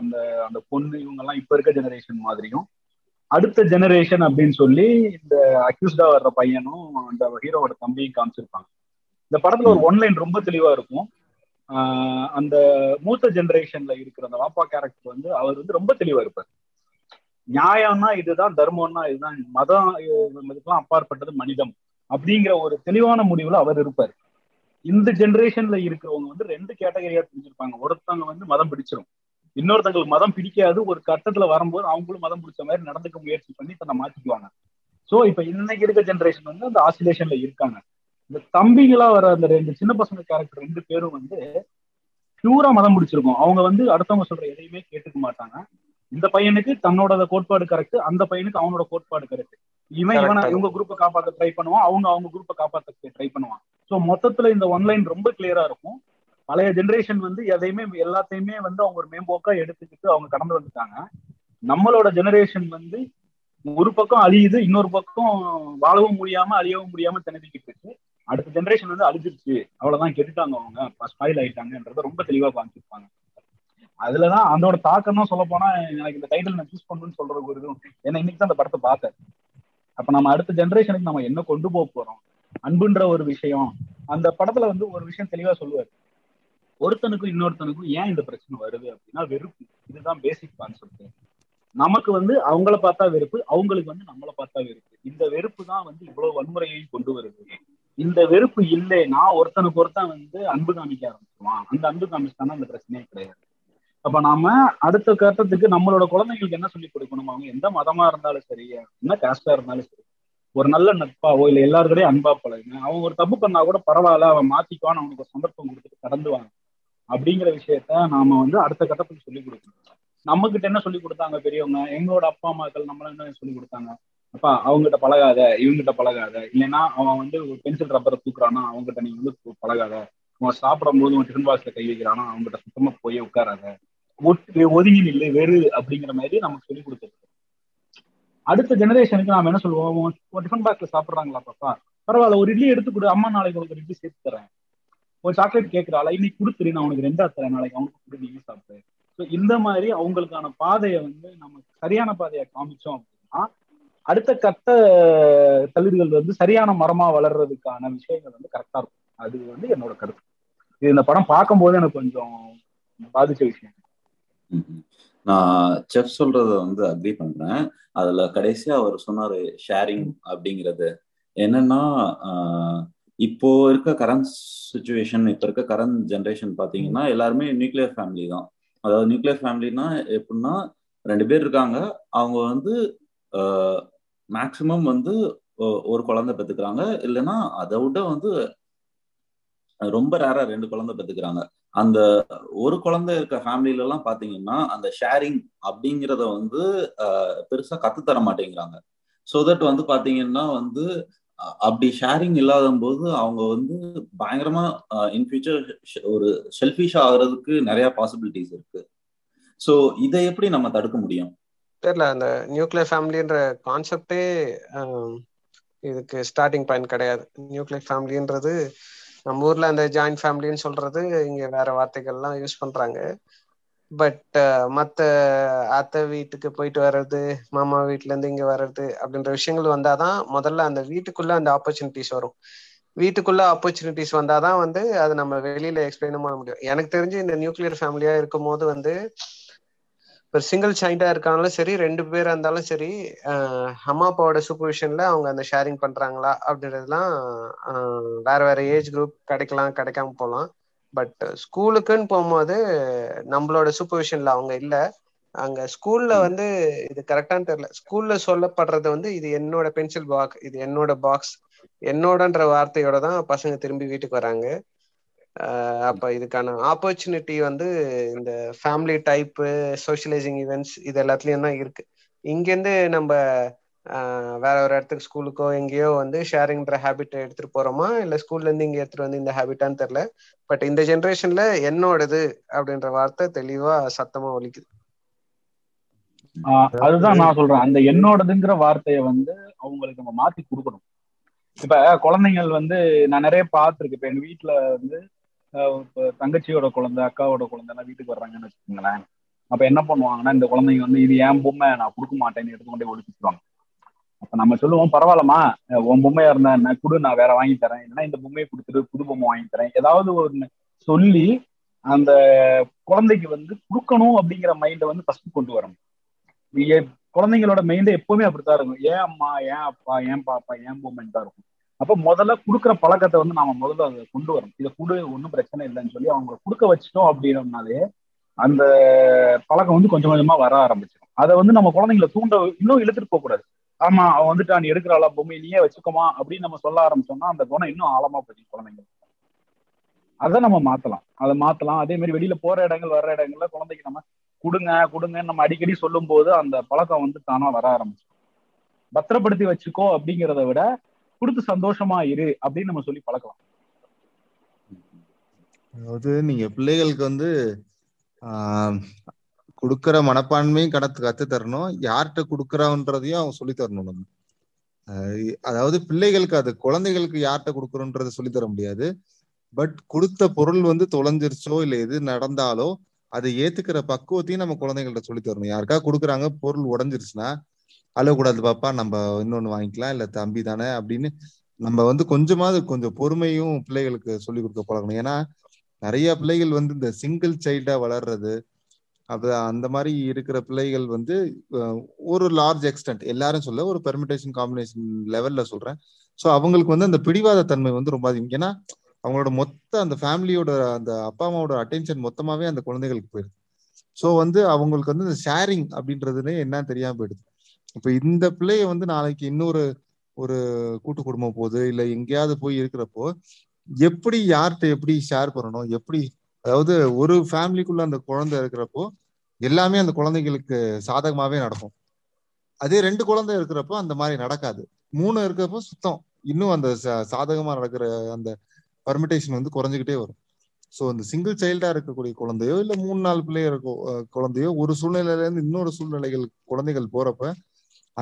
அந்த அந்த பொண்ணு இவங்கெல்லாம் இப்ப இருக்க ஜெனரேஷன் மாதிரியும், அடுத்த ஜெனரேஷன் அப்படின்னு சொல்லி இந்த அக்யூஸ்டா வர்ற பையனும் அந்த ஹீரோவோட தம்பியும் காமிச்சிருப்பாங்க. இந்த படத்துல ஒரு ஒன்லைன் ரொம்ப தெளிவா இருக்கும். ஆஹ் அந்த மூத்த ஜெனரேஷன்ல இருக்கிற அந்த வாப்பா கேரக்டர் வந்து அவர் வந்து ரொம்ப தெளிவா இருப்பார். நியாயம்னா இதுதான், தர்மம்னா இதுதான், மதம் இதுக்கெல்லாம் அப்பாற்பட்டது மனிதம் அப்படிங்கிற ஒரு தெளிவான முடிவுல அவர் இருப்பார். இந்த ஜெனரேஷன்ல இருக்கிறவங்க வந்து ரெண்டு கேட்டகரியா பிரிஞ்சிருப்பாங்க. ஒருத்தவங்க வந்து மதம் பிடிச்சிரும், இன்னொருத்தவங்களுக்கு மதம் பிடிக்காது. ஒரு கட்டத்துல வரும்போது அவங்களும் மதம் பிடிச்ச மாதிரி நடந்துக்க முயற்சி பண்ணி தன்னை மாத்திக்குவாங்க. சோ இப்ப இன்னைக்கு இருக்க ஜெனரேஷன் வந்து அந்த ஆசிலேஷன்ல இருக்காங்க. இந்த தம்பிகளா வர அந்த ரெண்டு சின்ன பசங்க கேரக்டர் ரெண்டு பேரும் வந்து பியூரா மதம் பிடிச்சிருக்கும். அவங்க வந்து அடுத்தவங்க சொல்ற எதையுமே கேட்டுக்க மாட்டாங்க. இந்த பையனுக்கு தன்னோட கோட்பாடு கரெக்ட், அந்த பையனுக்கு அவனோட கோட்பாடு கரெக்ட். இவன் இவனை இவங்க குரூப்பை காப்பாற்ற ட்ரை பண்ணுவான், அவங்க அவங்க குரூப்பை காப்பாற்ற ட்ரை பண்ணுவான். ஸோ மொத்தத்துல இந்த ஒன்லைன் ரொம்ப கிளியரா இருக்கும். பழைய ஜென்ரேஷன் வந்து எதையுமே எல்லாத்தையுமே வந்து அவங்க ஒரு மேம்போக்கா எடுத்துக்கிட்டு அவங்க கடந்து வந்துட்டாங்க. நம்மளோட ஜெனரேஷன் வந்து ஒரு பக்கம் அழியுது, இன்னொரு பக்கம் வாழவும் முடியாம அழியவும் முடியாம திணறிக்கிட்டு இருக்கு. அடுத்த ஜென்ரேஷன் வந்து அழிஞ்சிருச்சு, அவ்வளவுதான், கெட்டுட்டாங்க, அவங்க ஸ்பாயில் ஆயிட்டாங்கன்றத ரொம்ப தெளிவா காமிச்சிருப்பாங்க. அதுலதான் அதோட தாக்கம் தான் சொல்ல போனா எனக்கு இந்த டைட்டில் நான் சூஸ் பண்ணணும்னு சொல்ற ஒரு இதுவும் ஏன்னா இன்னைக்கு தான் அந்த படத்தை பார்த்தேன். அப்ப நம்ம அடுத்த ஜென்ரேஷனுக்கு நம்ம என்ன கொண்டு போக போறோம், அன்புன்ற ஒரு விஷயம். அந்த படத்துல வந்து ஒரு விஷயம் தெளிவா சொல்லுவாரு, ஒருத்தனுக்கும் இன்னொருத்தனுக்கும் ஏன் இந்த பிரச்சனை வருது அப்படின்னா வெறுப்பு. இதுதான் பேசிக் கான்செப்ட். நமக்கு வந்து அவங்கள பார்த்தா வெறுப்பு, அவங்களுக்கு வந்து நம்மளை பார்த்தா வெறுப்பு. இந்த வெறுப்பு தான் வந்து இவ்வளவு வன்முறையையும் கொண்டு வருது. இந்த வெறுப்பு இல்லைன்னா ஒருத்தனுக்கு ஒருத்தன் வந்து அன்பு காமிக்க ஆரம்பிச்சுவான். அந்த அன்பு காமிச்சானா அந்த பிரச்சனையே கிடையாது. அப்ப நாம அடுத்த கட்டத்துக்கு நம்மளோட குழந்தைங்களுக்கு என்ன சொல்லி கொடுக்கணும், அவங்க எந்த மதமா இருந்தாலும் சரி, என்ன காஸ்டா இருந்தாலும் சரி, ஒரு நல்ல நட்பாவோ இல்லை எல்லாருக்கூடையும் அன்பா பழகுங்க. அவன் ஒரு தப்பு பண்ணா கூட பரவாயில்ல, அவன் மாத்திக்குவான்னு அவனுக்கு ஒரு சந்தர்ப்பம் கொடுத்துட்டு கடந்துவாங்க அப்படிங்கிற விஷயத்த நாம வந்து அடுத்த கட்டத்துக்கு சொல்லி கொடுக்கணும். நம்ம கிட்ட என்ன சொல்லி கொடுத்தாங்க பெரியவங்க, எங்களோட அப்பா அம்மாக்கள் நம்மள என்ன சொல்லி கொடுத்தாங்க, அப்பா அவங்ககிட்ட பழகாத, இவங்ககிட்ட பழகாத, இல்லைன்னா அவன் வந்து ஒரு பென்சில் ரப்பரை தூக்குறானா அவங்ககிட்ட நீங்க வந்து பழகாத, அவன் சாப்பிடும் போது அவன் டிஃபன் பாக்ஸ்ல கை வைக்கிறானா அவங்ககிட்ட சுத்தமா போய் உட்காராத, ஒதுங்கி நிலை வேறு அப்படிங்கிற மாதிரி நமக்கு சொல்லி கொடுத்துருக்கு. அடுத்த ஜெனரேஷனுக்கு நாம என்ன சொல்லுவோம், டிஃபன் பாக்ஸ்ல சாப்பிட்றாங்களா பாப்பா, பரவாயில்ல ஒரு இட்லி எடுத்து கொடு அம்மா, நாளைக்கு உனக்கு இட்லி சேர்த்து தரேன். ஒரு சாக்லேட் கேட்கிறாள், இன்னைக்கு கொடுத்துரு நான் உனக்கு ரெண்டா தரேன், நாளைக்கு அவனுக்கு கொடுத்து நீங்க சாப்பிட்றேன். ஸோ இந்த மாதிரி அவங்களுக்கான பாதையை வந்து நம்ம சரியான பாதையை காமிச்சோம் அப்படின்னா அடுத்த கட்ட தளிர்கள் வந்து சரியான மரமா வளர்றதுக்கான விஷயங்கள் வந்து கரெக்டா இருக்கும். அது வந்து என்னோட கருத்து. இது இந்த படம் பார்க்கும் போது எனக்கு கொஞ்சம் பாதிச்ச விஷயம். நான் செஃப் சொல்றத வந்து அக்ரி பண்றேன். அதுல கடைசியா அவர் சொன்னாரு ஷேரிங் அப்படிங்கிறது என்னன்னா, இப்போ இருக்க கரண்ட் சுச்சுவேஷன், இப்போ இருக்க கரண்ட் ஜென்ரேஷன் பார்த்தீங்கன்னா எல்லாருமே நியூக்ளியர் ஃபேமிலி தான். அதாவது நியூக்ளியர் ஃபேமிலினா எப்படின்னா ரெண்டு பேர் இருக்காங்க, அவங்க வந்து மேக்சிமம் வந்து ஒரு குழந்தை பெற்றுக்கிறாங்க, இல்லைன்னா அதை விட வந்து ரொம்ப ரேரா ரெண்டு குழந்தை பெற்றுக்கிறாங்க. அந்த ஒரு குழந்தை இருக்க ஃபேமிலியிலலாம் பார்த்தீங்கன்னா அந்த ஷேரிங் அப்படிங்கிறத வந்து பெருசாக கற்றுத்தர மாட்டேங்கிறாங்க. ஸோ தட் வந்து பார்த்தீங்கன்னா வந்து அப்படி ஷேரிங் இல்லாத போது அவங்க வந்து பயங்கரமா இன் ஃபியூச்சர் ஒரு செல்ஃபிஷா ஆகுறதுக்கு நிறைய பாசிபிலிட்டிஸ் இருக்கு. ஸோ இதை எப்படி நம்ம தடுக்க முடியும் தெரியல. அந்த நியூக்ளியர் ஃபேமிலின்ற கான்செப்டே இதுக்கு ஸ்டார்டிங் பாயிண்ட் கிடையாது. நியூக்ளியர் ஃபேமிலின்றது நம்ம ஊர்ல அந்த ஜாயிண்ட் ஃபேமிலின்னு சொல்றது, இங்க வேற வார்த்தைகள்லாம் யூஸ் பண்றாங்க. பட் மற்ற அத்தை வீட்டுக்கு போயிட்டு வர்றது, மாமா வீட்டுல இருந்து இங்க வர்றது அப்படின்ற விஷயங்கள் வந்தாதான் முதல்ல அந்த வீட்டுக்குள்ள அந்த ஆப்பர்ச்சுனிட்டிஸ் வரும். வீட்டுக்குள்ள ஆப்பர்ச்சுனிட்டிஸ் வந்தாதான் வந்து அது நம்ம வெளியில எக்ஸ்பிளைன் பண்ண முடியும். எனக்கு தெரிஞ்சு இந்த நியூக்ளியர் ஃபேமிலியா இருக்கும் போது வந்து இப்போ சிங்கிள் சைல்டா இருக்கானாலும் சரி, ரெண்டு பேரா இருந்தாலும் சரி, அஹ் அம்மா அப்பாவோட சூப்பர்விஷன்ல அவங்க அந்த ஷேரிங் பண்றாங்களா அப்படின்றதுலாம் வேற வேற ஏஜ் குரூப் கிடைக்கலாம், கிடைக்காம போகலாம். பட் ஸ்கூலுக்குன்னு போகும்போது நம்மளோட சூப்பர்விஷன்ல அவங்க இல்லை. அங்க ஸ்கூல்ல வந்து இது கரெக்டான்னு தெரியல, ஸ்கூல்ல சொல்லப்படுறது வந்து இது என்னோட பென்சில் பாக்ஸ், இது என்னோட பாக்ஸ், என்னோடன்ற வார்த்தையோட தான் பசங்க திரும்பி வீட்டுக்கு வராங்க. ஆஹ் அப்ப இதுக்கான ஆப்பர்ச்சுனிட்டி வந்து இந்த ஃபேமிலி டைப்பு சோஷியலைசிங் ஈவெண்ட்ஸ் இது எல்லாத்துலயும் தான் இருக்கு. இங்கேருந்து நம்ம வேற ஒரு இடத்துக்கு ஸ்கூலுக்கோ எங்கேயோ வந்து ஷேரிங்ன்ற ஹேபிட்டை எடுத்துட்டு போறோமா, இல்லை ஸ்கூல்ல இருந்து இங்க எடுத்துட்டு வந்து இந்த ஹேபிட்டான்னு தெரியல. பட் இந்த ஜென்ரேஷன்ல என்னோடது அப்படின்ற வார்த்தை தெளிவா சத்தமா ஒலிக்குது. அதுதான் நான் சொல்றேன், அந்த என்னோடதுங்கிற வார்த்தையை வந்து அவங்களுக்கு நம்ம மாத்தி கொடுக்கணும். இப்ப குழந்தைகள் வந்து நான் நிறைய பார்த்துருக்கேன். இப்ப எங்க வீட்டுல வந்து இப்போ தங்கச்சியோட குழந்தை, அக்காவோட குழந்தை எல்லாம் வீட்டுக்கு வர்றாங்கன்னு வச்சுக்கோங்களேன். அப்ப என்ன பண்ணுவாங்கன்னா இந்த குழந்தைங்க வந்து இது ஏன் பொம்மை நான் கொடுக்க மாட்டேன்னு எடுத்துக்கொண்டே ஒழிச்சுக்குவாங்க. அப்ப நம்ம சொல்லுவோம் பரவாயில்லமா, உன் பொம்மையா இருந்தா என்ன கொடு, நான் வேற வாங்கி தரேன், இல்லைன்னா இந்த பொம்மையை கொடுத்துட்டு புது பொம்மை வாங்கி தரேன், ஏதாவது ஒன்று சொல்லி அந்த குழந்தைக்கு வந்து கொடுக்கணும் அப்படிங்கிற மைண்டை வந்து ஃபர்ஸ்ட் கொண்டு வரணும். குழந்தைங்களோட மைண்டை எப்பவுமே அப்படித்தான் இருக்கும், ஏன் அம்மா, ஏன் அப்பா, ஏன் பாப்பா, ஏன் பொம்மைன்னு தான் இருக்கும். அப்ப முதல்ல கொடுக்குற பழக்கத்தை வந்து நாம முதல்ல அதை கொண்டு வரணும். இதை கொடு, ஒன்றும் பிரச்சனை இல்லைன்னு சொல்லி அவங்களை கொடுக்க வச்சிட்டோம் அப்படின்னம்னாலே அந்த பழக்கம் வந்து கொஞ்சம் கொஞ்சமா வர ஆரம்பிச்சிடும். அதை வந்து நம்ம குழந்தைங்களை தூண்ட இன்னும் இழுத்துட்டு போக கூடாது. ஆமா அவன் வந்துட்டு நான் எடுக்கிறாளா பொம்மையை நீயே வச்சுக்கோமா அப்படின்னு நம்ம சொல்ல ஆரம்பிச்சோம்னா அந்த குணம் இன்னும் ஆழமா போச்சு குழந்தைங்க. அதை நம்ம மாத்தலாம், அதை மாத்தலாம். அதே மாதிரி வெளியில போற இடங்கள் வர்ற இடங்கள்ல குழந்தைக்கு நம்ம கொடுங்க கொடுங்கன்னு நம்ம அடிக்கடி சொல்லும் போது அந்த பழக்கம் வந்து தானா வர ஆரம்பிச்சிடும். பத்திரப்படுத்தி வச்சுக்கோ அப்படிங்கிறத விட கொடுத்து சந்தோஷமா இரு அப்படின்னு நம்ம சொல்லி பழக்கலாம். அதாவது நீங்க பிள்ளைகளுக்கு வந்து ஆஹ் கொடுக்கற மனப்பான்மையும் கடத்து கத்து தரணும், யார்கிட்ட கொடுக்குறோன்றதையும் அவங்க சொல்லி தரணும். நம்ம அதாவது பிள்ளைகளுக்கு அது குழந்தைகளுக்கு யார்கிட்ட கொடுக்குறோன்றதை சொல்லி தர முடியாது. பட் கொடுத்த பொருள் வந்து தொலைஞ்சிருச்சோ இல்லை எது நடந்தாலோ அதை ஏத்துக்கிற பக்குவத்தையும் நம்ம குழந்தைங்கள்ட்ட சொல்லி தரணும். யாருக்கா கொடுக்குறாங்க பொருள் உடஞ்சிருச்சுன்னா அழக்கூடாது பாப்பா, நம்ம இன்னொன்னு வாங்கிக்கலாம், இல்லை தம்பி தானே அப்படின்னு நம்ம வந்து கொஞ்சமாவது கொஞ்சம் பொறுமையும் பிள்ளைகளுக்கு சொல்லி கொடுக்க பழகணும். ஏன்னா நிறைய பிள்ளைகள் வந்து இந்த சிங்கிள் சைல்டா வளர்றது, அப்போ அந்த மாதிரி இருக்கிற பிள்ளைகள் வந்து ஒரு லார்ஜ் எக்ஸ்டென்ட் எல்லாரும் சொல்ல ஒரு பெர்மிட்டேஷன் காம்பினேஷன் லெவல்ல சொல்றேன். ஸோ அவங்களுக்கு வந்து அந்த பிடிவாத தன்மை வந்து ரொம்ப அதிகம். ஏன்னா அவங்களோட மொத்த அந்த ஃபேமிலியோட அந்த அப்பா அம்மாவோட அட்டென்ஷன் மொத்தமாவே அந்த குழந்தைகளுக்கு போயிடுது. ஸோ வந்து அவங்களுக்கு வந்து இந்த ஷேரிங் அப்படின்றதுன்னு என்ன தெரியாம போயிடுது. இப்போ இந்த பிள்ளைய வந்து நாளைக்கு இன்னொரு ஒரு கூட்டு குடும்பம் போகுது, இல்லை எங்கேயாவது போய் இருக்கிறப்போ எப்படி யார்கிட்ட எப்படி ஷேர் பண்ணணும், எப்படி அதாவது ஒரு ஃபேமிலிக்குள்ள அந்த குழந்தை இருக்கிறப்போ எல்லாமே அந்த குழந்தைகளுக்கு சாதகமாவே நடக்கும். அதே ரெண்டு குழந்தை இருக்கிறப்போ அந்த மாதிரி நடக்காது. மூணு இருக்கிறப்போ சுத்தம் இன்னும் அந்த சாதகமா நடக்கிற அந்த பர்மிட்டேஷன் வந்து குறைஞ்சிக்கிட்டே வரும். ஸோ அந்த சிங்கிள் சைல்டா இருக்கக்கூடிய குழந்தையோ இல்லை மூணு நாலு பிள்ளைய இருக்க குழந்தையோ ஒரு சூழ்நிலையில இருந்து இன்னொரு சூழ்நிலைகள் குழந்தைகள் போறப்ப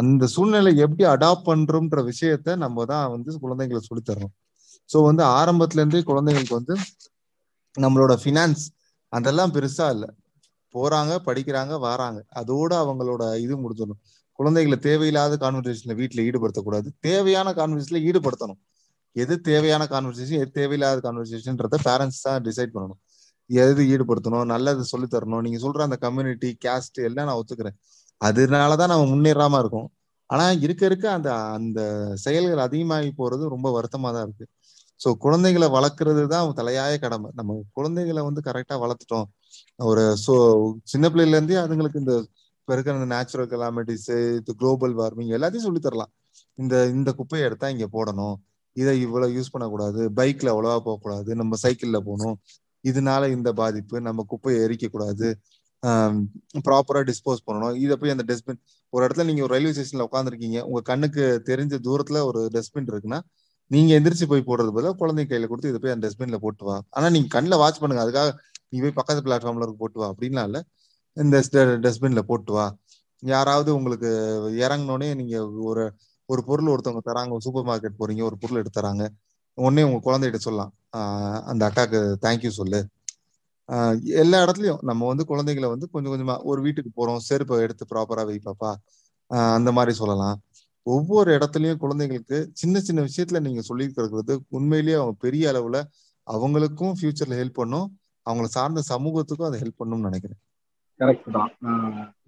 அந்த சூழ்நிலை எப்படி அடாப்ட் பண்றோம்ன்ற விஷயத்த நம்ம தான் வந்து குழந்தைங்களை சொல்லித்தரணும். ஸோ வந்து ஆரம்பத்துல இருந்தே குழந்தைங்களுக்கு வந்து நம்மளோட ஃபினான்ஸ் அதெல்லாம் பெருசா இல்லை, போறாங்க படிக்கிறாங்க வராங்க, அதோட அவங்களோட இது முடிஞ்சிடணும். குழந்தைகளை தேவையில்லாத கான்வர்சேஷன்ல வீட்டுல ஈடுபடுத்தக்கூடாது, தேவையான கான்வர்சேஷன்ல ஈடுபடுத்தணும். எது தேவையான கான்வர்சேஷன் எது தேவையில்லாத கான்வர்சேஷன்றத பேரண்ட்ஸ் தான் டிசைட் பண்ணணும். எது ஈடுபடுத்தணும், நல்லது சொல்லி தரணும். நீங்க சொல்ற அந்த கம்யூனிட்டி கேஸ்ட் எல்லாம் நான் ஒத்துக்கிறேன், அதனாலதான் நம்ம முன்னேறாம இருக்கோம். ஆனா இருக்க இருக்க அந்த அந்த செயல்கள் அதிகமாகி போறது ரொம்ப வருத்தமா தான் இருக்கு. ஸோ குழந்தைகளை வளர்க்கறது தான் தலையாய கடமை. நம்ம குழந்தைகளை வந்து கரெக்டா வளர்த்துட்டோம் ஒரு ஸோ சின்ன பிள்ளைல இருந்தே அதுங்களுக்கு இந்த இப்போ இருக்கிற இந்த நேச்சுரல் கலாமிட்டிஸ், இது குளோபல் வார்மிங் எல்லாத்தையும் சொல்லி தரலாம். இந்த இந்த குப்பையை எடுத்தா இங்க போடணும், இதை இவ்வளவு யூஸ் பண்ணக்கூடாது, பைக்ல அவ்வளவா போகக்கூடாது, நம்ம சைக்கிள்ல போகணும், இதனால இந்த பாதிப்பு, நம்ம குப்பையை எரிக்கக்கூடாது, ஆஹ் ப்ராப்பரா டிஸ்போஸ் பண்ணணும். இதை போய் அந்த டஸ்ட்பின் ஒரு இடத்துல நீங்க ஒரு ரயில்வே ஸ்டேஷன்ல உட்காந்துருக்கீங்க, உங்க கண்ணுக்கு தெரிஞ்ச தூரத்துல ஒரு டஸ்ட்பின் இருக்குன்னா நீங்க எந்திரிச்சு போய் போடுறது பதில் குழந்தை கையில கொடுத்து இதை போய் அந்த டஸ்ட்பின்ல போட்டு வா. ஆனா நீங்க கண்ணில் வாட்ச் பண்ணுங்க, அதுக்காக நீ போய் பக்கத்து பிளாட்ஃபார்ம்ல இருக்கு போட்டு வா அப்படின்னா இல்ல, இந்த டஸ்ட்பின்ல போட்டு வா. யாராவது உங்களுக்கு இறங்கினோடனே நீங்க ஒரு ஒரு பொருள் ஒருத்தவங்க தராங்க, ஒரு சூப்பர் மார்க்கெட் போறீங்க, ஒரு பொருள் எடுத்து தராங்க, உடனே உங்க குழந்தைகிட்ட சொல்லலாம் ஆஹ் அந்த அக்காவுக்கு தேங்க்யூ சொல்லு. ஆஹ் எல்லா இடத்துலயும் நம்ம வந்து குழந்தைகளை வந்து கொஞ்சம் கொஞ்சமா ஒரு வீட்டுக்கு போறோம், செருப்பை எடுத்து ப்ராப்பரா வை பாப்பா, ஆஹ் அந்த மாதிரி சொல்லலாம். ஒவ்வொரு இடத்துலயும் குழந்தைங்களுக்கு சின்ன சின்ன விஷயத்துல நீங்க சொல்லி கொடுக்கறது உண்மையிலேயே அவங்க பெரிய அளவுல அவங்களுக்கும் ஃபியூச்சர்ல ஹெல்ப் பண்ணும், அவங்களை சார்ந்த சமூகத்துக்கும் அதை ஹெல்ப் பண்ணணும்னு நினைக்கிறேன். கரெக்ட் தான்.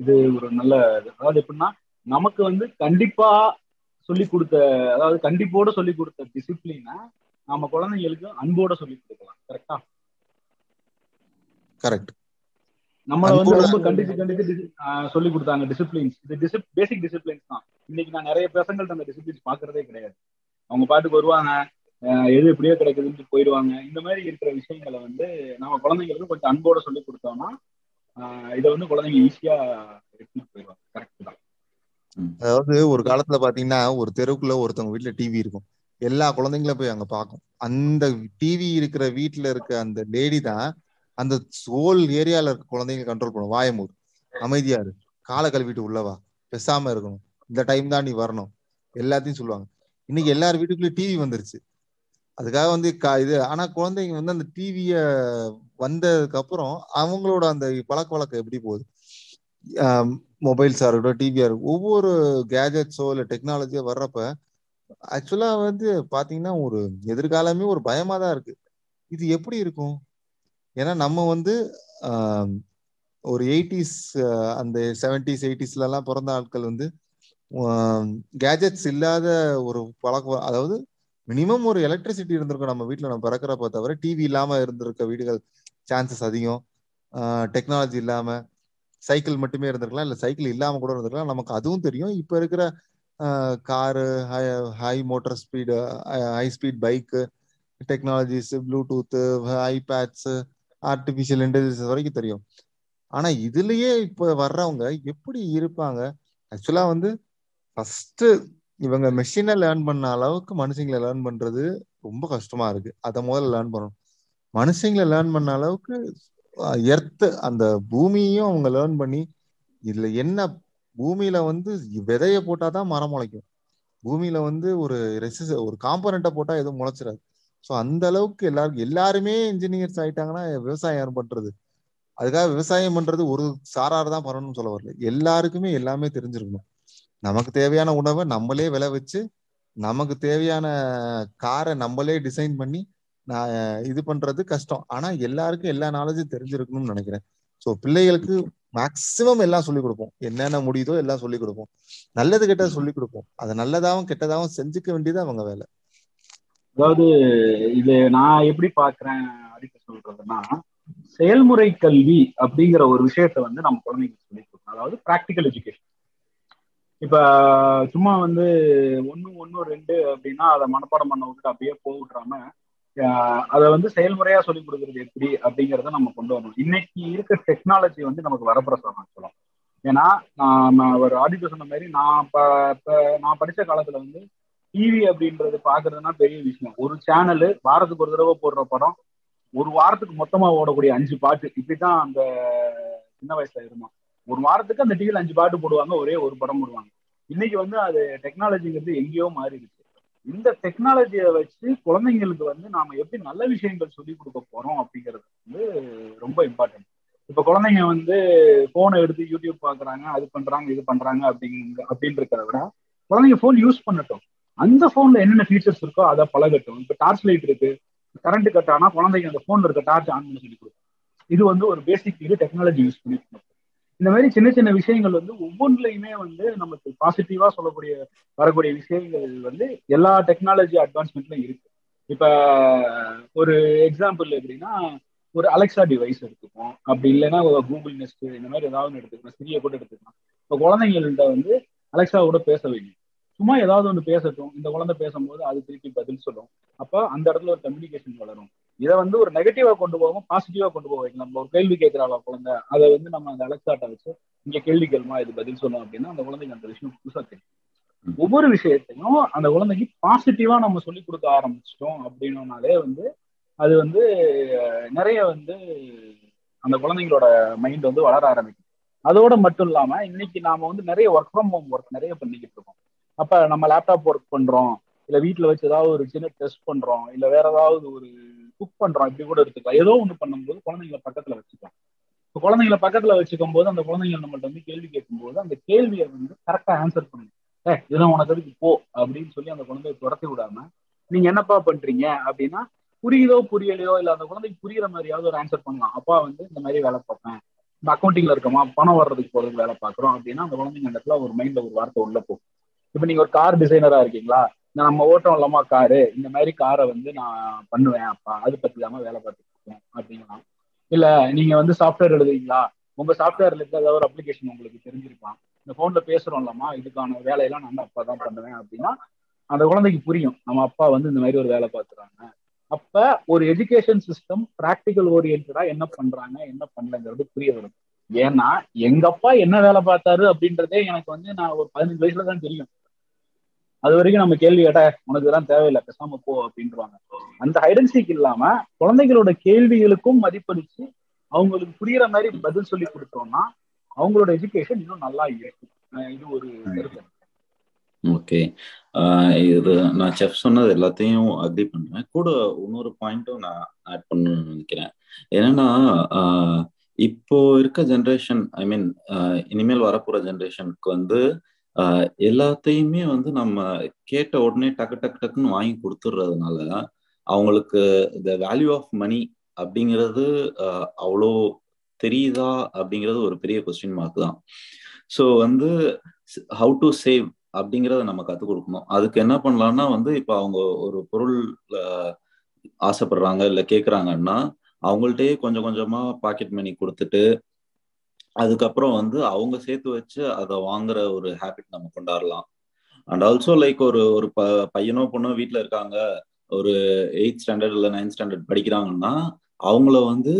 இது ஒரு நல்ல, அதாவது எப்படின்னா நமக்கு வந்து கண்டிப்பா சொல்லி கொடுத்த, அதாவது கண்டிப்போட சொல்லி கொடுத்த டிசிப்ளினை நம்ம குழந்தைங்களுக்கு அன்போட சொல்லி கொடுக்கலாம். கரெக்டா? கரெக்ட். நம்ம வந்து ரொம்ப கண்டிச்சு கண்டிச்சு சொல்லி கொடுத்தாங்க டிசிப்ளின்ஸ். இது பேசிக் டிசிப்ளின்ஸ் தான். இன்னைக்கு நான் நிறைய பசங்கள்ட்ட அந்த டிசிப்ளின்ஸ் பாக்குறதே கிடையாது. அவங்க பாட்டுக்கு வருவாங்க, எது எப்படியோ கிடைக்குதுன்னு போயிடுவாங்க. இந்த மாதிரி இருக்கிற விஷயங்களை வந்து நம்ம குழந்தைங்களுக்கு கொஞ்சம் அன்போட சொல்லி கொடுத்தோம்னா இதை வந்து குழந்தைங்க ஈஸியா எடுத்துட்டு போயிடுவாங்க. கரெக்ட் தான். அதாவது ஒரு காலத்துல பாத்தீங்கன்னா ஒரு தெருவுக்குள்ள ஒருத்தவங்க வீட்டுல டிவி இருக்கும், எல்லா குழந்தைங்களும் போய் அங்க பாக்கும். அந்த டிவி இருக்கிற வீட்டுல இருக்க அந்த லேடி தான் அந்த சோல் ஏரியால இருக்க குழந்தைங்க கண்ட்ரோல் பண்ணும். வாயமூர், அமைதியாரு, காலை கழுவிட்டு உள்ளவா, பெசாம இருக்கணும், இந்த டைம் தான் நீ வரணும், எல்லாத்தையும் சொல்லுவாங்க. இன்னைக்கு எல்லார் வீட்டுக்குள்ளே டிவி வந்துருச்சு. அதுக்காக வந்து கா இது ஆனா குழந்தைங்க வந்து அந்த டிவிய வந்ததுக்கு அப்புறம் அவங்களோட அந்த பழக்க வழக்கம் எப்படி போகுது? மொபைல்ஸா இருக்கட்டும், டிவியா இருக்கட்டும், ஒவ்வொரு கேஜெட்ஸோ இல்லை டெக்னாலஜியோ வர்றப்ப ஆக்சுவலா வந்து பாத்தீங்கன்னா ஒரு எதிர்காலமே ஒரு பயமா தான் இருக்கு. இது எப்படி இருக்கும்? ஏன்னா நம்ம வந்து ஆஹ் ஒரு எயிட்டிஸ் அந்த செவன்டிஸ் எயிட்டிஸ்ல எல்லாம் பிறந்த ஆட்கள் வந்து கேஜெட்ஸ் இல்லாத ஒரு பழக்கம், அதாவது மினிமம் ஒரு எலக்ட்ரிசிட்டி இருந்திருக்கும் நம்ம வீட்டுல நம்ம பிறக்கிறப்ப, தவிர டிவி இல்லாம இருந்திருக்க வீடுகள் சான்சஸ் அதிகம். ஆஹ் டெக்னாலஜி இல்லாம சைக்கிள் மட்டுமே இருந்திருக்கலாம், இல்லை சைக்கிள் இல்லாம கூட இருந்திருக்கலாம். நமக்கு அதுவும் தெரியும். இப்ப இருக்கிற car, high high motor speed, high speed bike, technologies, Bluetooth, iPads, artificial intelligence வரைக்கும் தெரியும். ஆனா இதுலயே இப்ப வர்றவங்க எப்படி இருப்பாங்க? ஆக்சுவலா வந்து ஃபர்ஸ்ட் இவங்க மெஷினை லேர்ன் பண்ண அளவுக்கு மனுஷங்களை லேர்ன் பண்றது ரொம்ப கஷ்டமா இருக்கு. அதை முதல்ல லேர்ன் பண்ணணும். மனுஷங்களை லேர்ன் பண்ண அளவுக்கு எர்த்து அந்த பூமியையும் அவங்க லேர்ன் பண்ணி, இதுல என்ன பூமியில வந்து விதைய போட்டாதான் மரம் முளைக்கும், பூமியில வந்து ஒரு ரெசிஸ் ஒரு காம்பனண்ட்டை போட்டா எதுவும் முளைச்சிடாது. ஸோ அந்த அளவுக்கு எல்லாருக்கும் எல்லாருமே இன்ஜினியர்ஸ் ஆயிட்டாங்கன்னா விவசாயம் பண்றது, அதுக்காக விவசாயம் பண்றது ஒரு சாரார் தான் பண்ணணும்னு சொல்ல வரல. எல்லாருக்குமே எல்லாமே தெரிஞ்சிருக்கணும். நமக்கு தேவையான உணவை நம்மளே விளை வச்சு, நமக்கு தேவையான காரை நம்மளே டிசைன் பண்ணி நான் இது பண்றது கஷ்டம். ஆனா எல்லாருக்கும் எல்லா நாலேஜும் தெரிஞ்சிருக்கணும்னு நினைக்கிறேன். ஸோ பிள்ளைகளுக்கு மேக்சிமம் எல்லாம் சொல்லிக் கொடுப்போம், என்னென்ன முடியுதோ எல்லாம் சொல்லிக் கொடுப்போம், நல்லது கெட்டது சொல்லிக் கொடுப்போம். அதை நல்லதாகவும் கெட்டதாகவும் செஞ்சுக்க வேண்டியது அவங்க வேலை. அதாவது இது நான் எப்படி பாக்குறேன் அடிக்க சொல்றதுன்னா, செயல்முறை கல்வி அப்படிங்கிற ஒரு விஷயத்த வந்து நம்ம குழந்தைங்களுக்கு சொல்லிக் கொடுக்கணும். அதாவது பிராக்டிக்கல் எஜுகேஷன். இப்ப சும்மா வந்து ஒன்னு ஒன்னு ரெண்டு அப்படின்னா அதை மனப்பாடம் பண்ண விட்டு அப்படியே போட்டுறாம அதை வந்து செயல்முறையா சொல்லிக் கொடுக்கறது எப்படி அப்படிங்கிறத நம்ம கொண்டு வரணும். இன்னைக்கு இருக்க டெக்னாலஜி வந்து நமக்கு வரப்பிரசாதம் சொல்லலாம். ஏன்னா நான் ஒரு ஆடிட்டர் சொன்ன மாதிரி, நான் இப்போ நான் படித்த காலத்துல வந்து டிவி அப்படின்றது பாக்குறதுனா பெரிய விஷயம். ஒரு சேனலு வாரத்துக்கு ஒரு தடவை போடுற படம், ஒரு வாரத்துக்கு மொத்தமா ஓடக்கூடிய அஞ்சு பாட்டு இப்படிதான் அந்த சின்ன வயசுல இருந்தோம். ஒரு வாரத்துக்கு அந்த டிவியில் அஞ்சு பாட்டு போடுவாங்க, ஒரே ஒரு படம் போடுவாங்க. இன்னைக்கு வந்து அது டெக்னாலஜிங்கிறது எங்கேயோ மாறி இருக்கு. இந்த டெக்னாலஜியை வச்சு குழந்தைங்களுக்கு வந்து நாம எப்படி நல்ல விஷயங்கள் சொல்லி கொடுக்க போறோம் அப்படிங்கிறது வந்து ரொம்ப இம்பார்ட்டன்ட். இப்ப குழந்தைங்க வந்து போனை எடுத்து யூடியூப் பாக்குறாங்க, அது பண்றாங்க, இது பண்றாங்க அப்படிங்க அப்படின்னு இருக்கிறத விட குழந்தைங்க போன் யூஸ் பண்ணட்டும், அந்த போன்ல என்னென்ன ஃபீச்சர்ஸ் இருக்கோ அதை பழகட்டும். இப்ப டார்ச் லைட் இருக்கு, கரண்ட் கட் ஆனா குழந்தைங்க அந்த போன்ல இருக்க டார்ச் ஆன் பண்ணி சொல்லி கொடுக்கும். இது வந்து ஒரு பேசிக் இது டெக்னாலஜி யூஸ் பண்ணி பண்ணணும். இந்த மாதிரி சின்ன சின்ன விஷயங்கள் வந்து ஒவ்வொன்றுலையுமே வந்து நமக்கு பாசிட்டிவா சொல்லக்கூடிய வரக்கூடிய விஷயங்கள் வந்து எல்லா டெக்னாலஜி அட்வான்ஸ்மெண்ட்லையும் இருக்கு. இப்ப ஒரு எக்ஸாம்பிள் எப்படின்னா, ஒரு அலெக்சா டிவைஸ் எடுத்துப்போம், அப்படி இல்லைன்னா கூகுள் நெஸ்ட், இந்த மாதிரி ஏதாவது எடுத்துக்கலாம், சிரியை கூட எடுத்துக்கலாம். இப்போ குழந்தைங்கள்ட்ட வந்து அலெக்சாவோட பேச வைங்க, சும்மா ஏதாவது ஒன்று பேசட்டும், இந்த குழந்தை பேசும்போது அது திருப்பி பதில் சொல்லும். அப்போ அந்த இடத்துல ஒரு கம்யூனிகேஷன் வளரும். இதை வந்து ஒரு நெகட்டிவா கொண்டு போவோம், பாசிட்டிவா கொண்டு போவோம். நம்ம ஒரு கேள்வி கேட்கிறாங்களா குழந்தை, அதை வந்து நம்ம அந்த அலெக்சாட்டை வச்சு இங்க கேள்வி கேள்மா இது பதில் சொல்லணும் அப்படின்னா அந்த குழந்தைங்க அந்த விஷயம் புதுசா தெரியும். ஒவ்வொரு விஷயத்தையும் அந்த குழந்தைக்கு பாசிட்டிவா நம்ம சொல்லி கொடுக்க ஆரம்பிச்சிட்டோம் அப்படின்னோனாலே வந்து அது வந்து நிறைய வந்து அந்த குழந்தைங்களோட மைண்ட் வந்து வளர ஆரம்பிக்கும். அதோட மட்டும் இல்லாம இன்னைக்கு நாம வந்து நிறைய ஒர்க் ஃப்ரம் ஹோம் ஒர்க் நிறைய பண்ணிக்கிட்டு இருக்கோம். அப்ப நம்ம லேப்டாப் ஒர்க் பண்றோம், இல்ல வீட்டுல வச்சு ஏதாவது ஒரு சின்ன டெஸ்ட் பண்றோம், இல்ல வேற ஏதாவது ஒரு குக் பண்றோம், இப்படி கூட எடுத்துக்கலாம். ஏதோ ஒண்ணு பண்ணும்போது குழந்தைங்களை பக்கத்துல வச்சுக்கலாம். இப்போ குழந்தைங்களை பக்கத்துல வச்சுக்கும் போது அந்த குழந்தைங்க நம்மள்ட்ட வந்து கேள்வி கேட்கும்போது அந்த கேள்வியை வந்து கரெக்டா ஆன்சர் பண்ணுங்க. ஏ இதெல்லாம் உனக்கு அதுக்கு போ அப்படின்னு சொல்லி அந்த குழந்தைய துரத்தி விடாம, நீங்க என்னப்பா பண்றீங்க அப்படின்னா புரியுதோ புரியலையோ இல்ல அந்த குழந்தைக்கு புரியுற மாதிரியாவது ஒரு ஆன்சர் பண்ணலாம். அப்பா வந்து இந்த மாதிரி வேலை பார்ப்பேன், இந்த அக்கௌண்டிங்ல இருக்கமா, பணம் வர்றதுக்கு போறதுக்கு வேலை பார்க்குறோம் அப்படின்னா அந்த குழந்தைங்க இடத்துல ஒரு மைண்ட்ல ஒரு வார்த்தை உள்ள போகும். இப்ப நீங்க ஒரு கார் டிசைனரா இருக்கீங்களா, நம்ம ஓட்டம் இல்லாம காரு, இந்த மாதிரி காரை வந்து நான் பண்ணுவேன் அப்பா, அது பத்தி இல்லாம வேலை பார்த்துட்டு இருக்கேன் அப்படிங்கலாம். இல்ல நீங்க வந்து சாஃப்ட்வேர் எழுதுறீங்களா, உங்க சாஃப்ட்வேர்ல இருக்க ஏதாவது ஒரு அப்ளிகேஷன் உங்களுக்கு தெரிஞ்சிருப்பான், இந்த போன்ல பேசுறோம் இல்லாமா, இதுக்கான வேலையெல்லாம் நான் அப்பா தான் பண்ணுவேன் அப்படின்னா அந்த குழந்தைக்கு புரியும் நம்ம அப்பா வந்து இந்த மாதிரி ஒரு வேலை பார்த்துறாங்க. அப்ப ஒரு எஜுகேஷன் சிஸ்டம் பிராக்டிக்கல் ஓரியன்டா என்ன பண்றாங்க என்ன பண்ணலங்கிறது புரிய வரும். ஏன்னா எங்க அப்பா என்ன வேலை பார்த்தாரு அப்படின்றதே எனக்கு வந்து நான் ஒரு பதினஞ்சு வயசுல தான் தெரியும். அது வரைக்கும் நம்ம கேள்வி கேட்டா உனக்கு தான் தேவையில்லை, பேசாம போ அப்படின்றாங்க. அந்த ஐடென்டிக்கு இல்லாம குழந்தைகளோட கேள்விகளுக்கும் மதிப்பளிச்சு அவங்களுக்கு புரியுற மாதிரி பதில் சொல்லி கொடுத்தோம்னா அவங்களோட எஜுகேஷன் இன்னும் நல்லா இருக்கும். இது ஒரு கருத்து. ஓகே, இது நான் செஃப் சொன்னது எல்லாத்தையும் அக்ரி பண்றேன். கூட இன்னொரு பாயிண்ட்டும் நான் ஆட் பண்ணணும்னு நினைக்கிறேன். என்னன்னா இப்போ இருக்க ஜென்ரேஷன், ஐ மீன் இனிமேல் வரப்போற ஜென்ரேஷனுக்கு வந்து எல்லாத்தையுமே வந்து நம்ம கேட்ட உடனே டக்கு டக்கு டக்குன்னு வாங்கி கொடுத்துடுறதுனால அவங்களுக்கு இந்த வேல்யூ ஆஃப் மணி அப்படிங்கிறது அவ்வளோ தெரியுதா அப்படிங்கிறது ஒரு பெரிய கொஸ்டின் மார்க் தான். ஸோ வந்து ஹவு டு சேவ் அப்படிங்கிறத நம்ம கற்றுக் கொடுக்கணும். அதுக்கு என்ன பண்ணலாம்னா வந்து இப்போ அவங்க ஒரு பொருள் ஆசைப்படுறாங்க இல்லை கேட்குறாங்கன்னா அவங்கள்ட்டே கொஞ்சம் கொஞ்சமாக பாக்கெட் மணி கொடுத்துட்டு அதுக்கப்புறம் வந்து அவங்க சேர்த்து வச்சு அதை வாங்குற ஒரு ஹேபிட் நம்ம கொண்டாடலாம். அண்ட் ஆல்சோ லைக் ஒரு ஒரு ப பையனோ பொண்ணோ வீட்டில் இருக்காங்க, ஒரு எயித் ஸ்டாண்டர்ட் இல்லை நைன்த் ஸ்டாண்டர்ட் படிக்கிறாங்கன்னா அவங்கள வந்து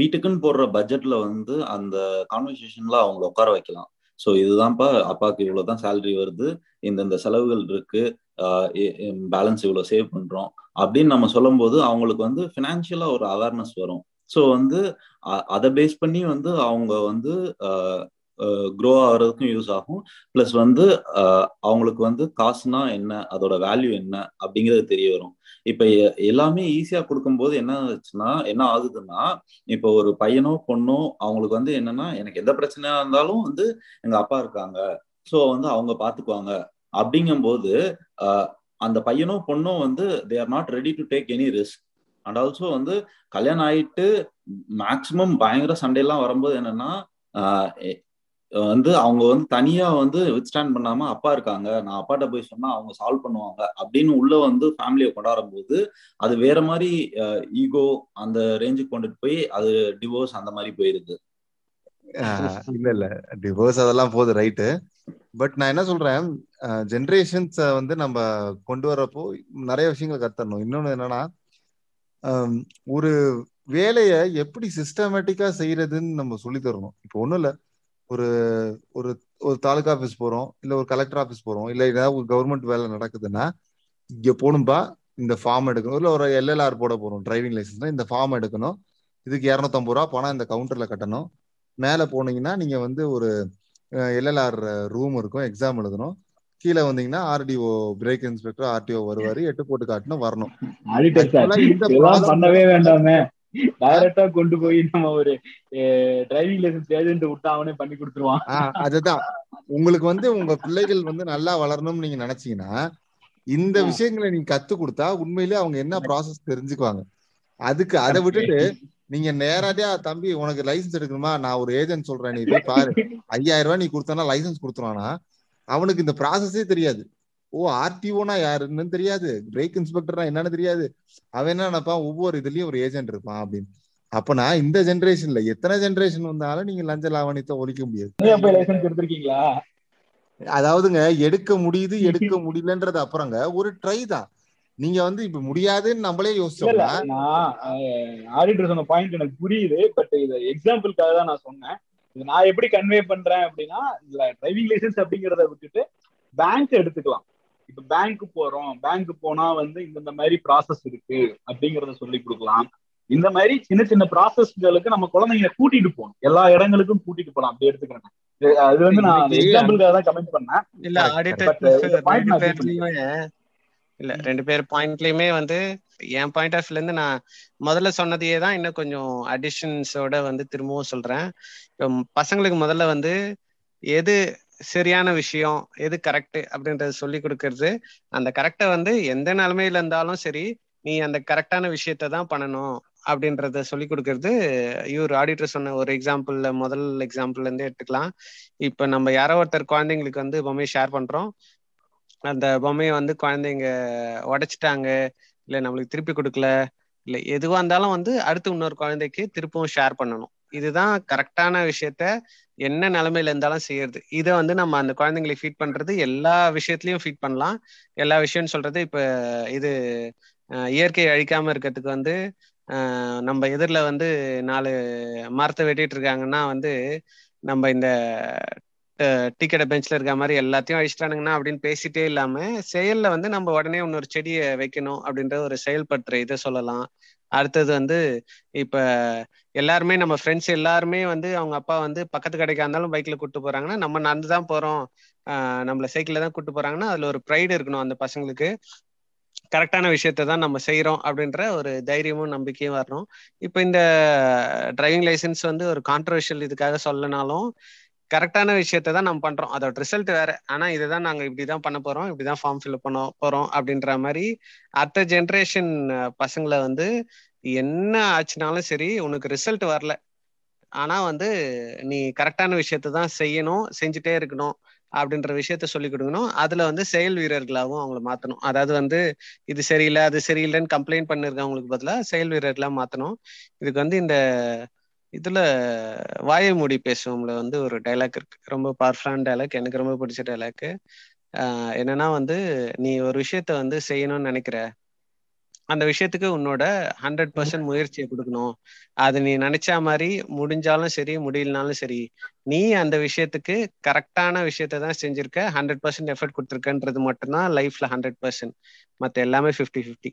வீட்டுக்குன்னு போடுற பட்ஜெட்ல வந்து அந்த கான்வர்சேஷன்ல அவங்கள உட்கார வைக்கலாம். ஸோ இதுதான்ப்பா அப்பாவுக்கு இவ்வளோதான் சேலரி வருது, இந்தந்த செலவுகள் இருக்கு, பேலன்ஸ் இவ்வளோ சேவ் பண்றோம் அப்படின்னு நம்ம சொல்லும் போது அவங்களுக்கு வந்து ஃபினான்ஷியலா ஒரு அவேர்னஸ் வரும். ஸோ வந்து அதை பேஸ் பண்ணி வந்து அவங்க வந்து க்ரோ ஆகிறதுக்கும் யூஸ் ஆகும். ப்ளஸ் வந்து அவங்களுக்கு வந்து காசுனா என்ன, அதோட வேல்யூ என்ன அப்படிங்கிறது தெரிய வரும். இப்போ எல்லாமே ஈஸியாக கொடுக்கும்போது என்ன ஆச்சுன்னா என்ன ஆகுதுன்னா, இப்போ ஒரு பையனோ பொண்ணோ அவங்களுக்கு வந்து என்னன்னா எனக்கு எந்த பிரச்சனையா இருந்தாலும் வந்து எங்கள் அப்பா இருக்காங்க, ஸோ வந்து அவங்க பார்த்துக்குவாங்க அப்படிங்கும்போது அந்த பையனோ பொண்ணோ வந்து they are not ready to take any risk. And also வந்து கல்யாணம் ஆயிட்டு மேக்சிமம் பயங்கர சண்டையெல்லாம் வரும்போது என்னன்னா வந்து அவங்க வந்து தனியா வந்து வித்ஸ்டாண்ட் பண்ணாம அப்பா இருக்காங்க, நான் அப்பாட்ட போய் சொன்னா அவங்க சால்வ் பண்ணுவாங்க அப்படின்னு உள்ள வந்து ஃபேமிலியை கொண்டாடும் போது அது வேற மாதிரி ஈகோ அந்த ரேஞ்சுக்கு கொண்டுட்டு போய் அது டிவோர்ஸ் அந்த மாதிரி போயிருது. இல்ல இல்ல டிவோர்ஸ் அதெல்லாம் போகுது ரைட்டு. பட் நான் என்ன சொல்றேன், ஜென்ரேஷன்ஸ வந்து நம்ம கொண்டு வரப்போ நிறைய விஷயங்கள் கத்தரணும். இன்னொன்னு என்னன்னா, ஒரு வேலைய எப்படி சிஸ்டமேட்டிக்கா செய்யறதுன்னு நம்ம சொல்லி தரணும். இப்போ ஒண்ணும் இல்ல, ஒரு ஒரு ஒரு தாலுகா ஆஃபீஸ் போறோம், இல்ல ஒரு கலெக்டர் ஆஃபீஸ் போறோம், இல்ல ஏதாவது ஒரு கவர்மெண்ட் வேலை நடக்குதுன்னா இங்க போகணும்பா, இந்த ஃபார்ம் எடுக்கணும், இல்லை ஒரு எல்எல்ஆர் போட போகிறோம் டிரைவிங் லைசன்ஸ்னால் இந்த ஃபார்ம் எடுக்கணும், இதுக்கு இரநூத்தம்பது ரூபா பணம் இந்த கவுண்டரில் கட்டணும். மேலே போனீங்கன்னா நீங்கள் வந்து ஒரு எல்எல்ஆர் ரூம் இருக்கும், எக்ஸாம் எழுதணும். கீழே வந்தீங்கன்னா ஆர்டிஓ பிரேக் இன்ஸ்பெக்டர் ஆர்டிஓ வருவாரு, எட்டு போட்டு காட்டுன்னு வரணும். டைரக்டா கொண்டு போய் நம்ம ஒரு டிரைவிங் லைசன்ஸ் ஏஜென்ட் விட்டு அவனே பண்ணி கொடுத்துருவான். அதுதான் உங்களுக்கு வந்து உங்க பிள்ளைகள் வந்து நல்லா வளரணும்னு நீங்க நினைச்சீங்கன்னா இந்த விஷயங்களை நீங்க கத்து கொடுத்தா உண்மையிலே அவங்க என்ன ப்ராசஸ் தெரிஞ்சுக்குவாங்க. அதுக்கு அதை விட்டுட்டு நீங்க நேரடியா தம்பி உனக்கு லைசன்ஸ் எடுக்கணுமா, நான் ஒரு ஏஜென்ட் சொல்றேன் நீ போய் பாரு, ஐயாயிரம் ரூபாய் நீ கொடுத்தனா லைசன்ஸ் கொடுத்துருவானா, அவனுக்கு இந்த ப்ராசஸே தெரியாது. ஓ ஆர்டிஓனா யாருன்னு தெரியாது, பிரேக் இன்ஸ்பெக்டர்னா என்னன்னு தெரியாது. அவன் என்ன நினைப்பான், ஒவ்வொரு இதுலயும் ஒரு ஏஜென்ட் இருப்பான் அப்படின்னு. அப்பனா இந்த ஜென்ரேஷன்ல எத்தனை ஜென்ரேஷன் வந்தாலும் நீங்க லஞ்ச லாவணியத்தை ஒழிக்க முடியாது. அதாவதுங்க எடுக்க முடியுது எடுக்க முடியலன்றது அப்புறங்க ஒரு ட்ரை தான். நீங்க வந்து இப்ப முடியாதுன்னு நம்மளே யோசிச்சோம்னா, ஆடிட்டர் சொன்ன பாயிண்ட் எனக்கு புரியுது, பட் இது எக்ஸாம்பிளுக்காக தான் நான் சொன்னேன். இது நான் எப்படி கன்வே பண்றேன் அப்படின்னா, இதுல டிரைவிங் லைசன்ஸ் அப்படிங்கறத விட்டுட்டு பேங்க் எடுத்துக்கலாம். இப்ப பேங்க் போறோம், பேங்க் போனா வந்து இந்த மாதிரி ப்ராசஸ் இருக்கு அப்படிங்கறத சொல்லி கொடுக்கலாம். இந்த மாதிரி சின்ன சின்ன ப்ராசஸ்களுக்கு நம்ம குழந்தைங்களை கூட்டிட்டு போகணும், எல்லா இடங்களுக்கும் கூட்டிட்டு போகலாம். அப்படி எடுத்துக்கிறேன். அது வந்து நான் எக்ஸாம்பிளுக்காக தான் கமெண்ட் பண்ணேன். இல்ல ஆடிட்டர் இல்ல ரெண்டு பேர் பாயிண்ட்லயுமே வந்து என் பாயிண்ட் ஆஃப் வியூல இருந்து நான் முதல்ல சொன்னதையே தான் இன்னும் கொஞ்சம் அடிஷன்ஸோட வந்து திரும்பவும் சொல்றேன். பசங்களுக்கு முதல்ல வந்து எது சரியான விஷயம் எது கரெக்ட் அப்படின்றத சொல்லி கொடுக்கறது. அந்த கரெக்டை வந்து எந்த நிலைமையில இருந்தாலும் சரி நீ அந்த கரெக்டான விஷயத்த தான் பண்ணணும் அப்படின்றத சொல்லி கொடுக்கறது. இவர் ஆடிட்டர் சொன்ன ஒரு எக்ஸாம்பிள்ல முதல் எக்ஸாம்பிள்ல இருந்து எடுத்துக்கலாம். இப்ப நம்ம யாரோ ஒருத்தர் குழந்தைங்களுக்கு வந்து பொம்மையை ஷேர் பண்றோம், அந்த பொம்மையை வந்து குழந்தைங்க உடைச்சிட்டாங்க, இல்லை நம்மளுக்கு திருப்பி கொடுக்கல, இல்லை எதுவாக இருந்தாலும் வந்து அடுத்து இன்னொரு குழந்தைக்கு திருப்பவும் ஷேர் பண்ணணும். இதுதான் கரெக்டான விஷயத்த என்ன நிலைமையில இருந்தாலும் செய்யறது. இதை வந்து நம்ம அந்த குழந்தைங்களுக்கு ஃபீட் பண்றது எல்லா விஷயத்துலையும் ஃபீட் பண்ணலாம். எல்லா விஷயம்னு சொல்றது இப்போ இது இயற்கையை அழிக்காம இருக்கிறதுக்கு வந்து ஆஹ் நம்ம எதிரில் வந்து நாலு மரத்தை வெட்டிட்டு இருக்காங்கன்னா வந்து நம்ம இந்த டிக்கெட் பெஞ்சில் இருக்க மாதிரி எல்லாத்தையும் அழிச்சிட்டானுங்கன்னா அப்படின்னு பேசிட்டே இல்லாம செயல்ல வந்து நம்ம உடனே இன்னொரு செடியை வைக்கணும் அப்படின்ற ஒரு செயல்படுத்துற இதை சொல்லலாம். அடுத்தது வந்து இப்ப எல்லாருமே நம்ம ஃப்ரெண்ட்ஸ் எல்லாருமே வந்து அவங்க அப்பா வந்து பக்கத்து கடைக்கா இருந்தாலும் பைக்ல கூப்பிட்டு போறாங்கன்னா நம்ம நடந்துதான் போறோம், ஆஹ் நம்மள சைக்கிள்ல தான் கூப்பிட்டு போறாங்கன்னா அதுல ஒரு ப்ரைடு இருக்கணும். அந்த பசங்களுக்கு கரெக்டான விஷயத்த தான் நம்ம செய்யறோம் அப்படின்ற ஒரு தைரியமும் நம்பிக்கையும் வரணும். இப்ப இந்த டிரைவிங் லைசன்ஸ் வந்து ஒரு கான்ட்ரவர்ஷியல் இதுக்காக சொல்லனாலும் கரெக்டான விஷயத்த தான் நம்ம பண்றோம், அதோட ரிசல்ட் வேற. ஆனா இதுதான் நாங்க இப்படிதான் பண்ண போறோம், இப்படிதான் ஃபார்ம் ஃபில் பண்ண போறோம் அப்படின்ற மாதிரி அடுத்த ஜென்ரேஷன் பசங்களை வந்து என்ன ஆச்சுனாலும் சரி உனக்கு ரிசல்ட் வரல ஆனா வந்து நீ கரெக்டான விஷயத்த தான் செய்யணும், செஞ்சுட்டே இருக்கணும் அப்படின்ற விஷயத்த சொல்லி கொடுக்கணும். அதுல வந்து செயல் வீரர்களாகவும் அவங்களை மாத்தணும். அதாவது வந்து இது சரியில்லை அது சரியில்லைன்னு கம்ப்ளைண்ட் பண்ணிருக்கவங்களுக்கு பதிலாக செயல் வீரர்களா மாத்தணும். இதுக்கு வந்து இந்த இதுல வாயை மூடி பேசுவோம்ல வந்து ஒரு டைலாக் இருக்கு, ரொம்ப பவர்ஃபுல்லான டைலாக், எனக்கு ரொம்ப பிடிச்ச டைலாக்கு. ஆஹ் என்னன்னா வந்து நீ ஒரு விஷயத்த வந்து செய்யணும்னு நினைக்கிற, அந்த விஷயத்துக்கு உன்னோட ஹண்ட்ரட் பர்சன்ட் முயற்சியை கொடுக்கணும். அது நீ நினைச்ச மாதிரி முடிஞ்சாலும் சரி முடியலனாலும் சரி நீ அந்த விஷயத்துக்கு கரெக்டான விஷயத்த தான் செஞ்சிருக்க, ஹண்ட்ரட் பர்சன்ட் எஃபர்ட் கொடுத்துருக்கன்றது மட்டும்தான் லைஃப்ல ஹண்ட்ரட் பர்சன்ட் மற்ற எல்லாமே ஃபிஃப்டி ஃபிஃப்டி.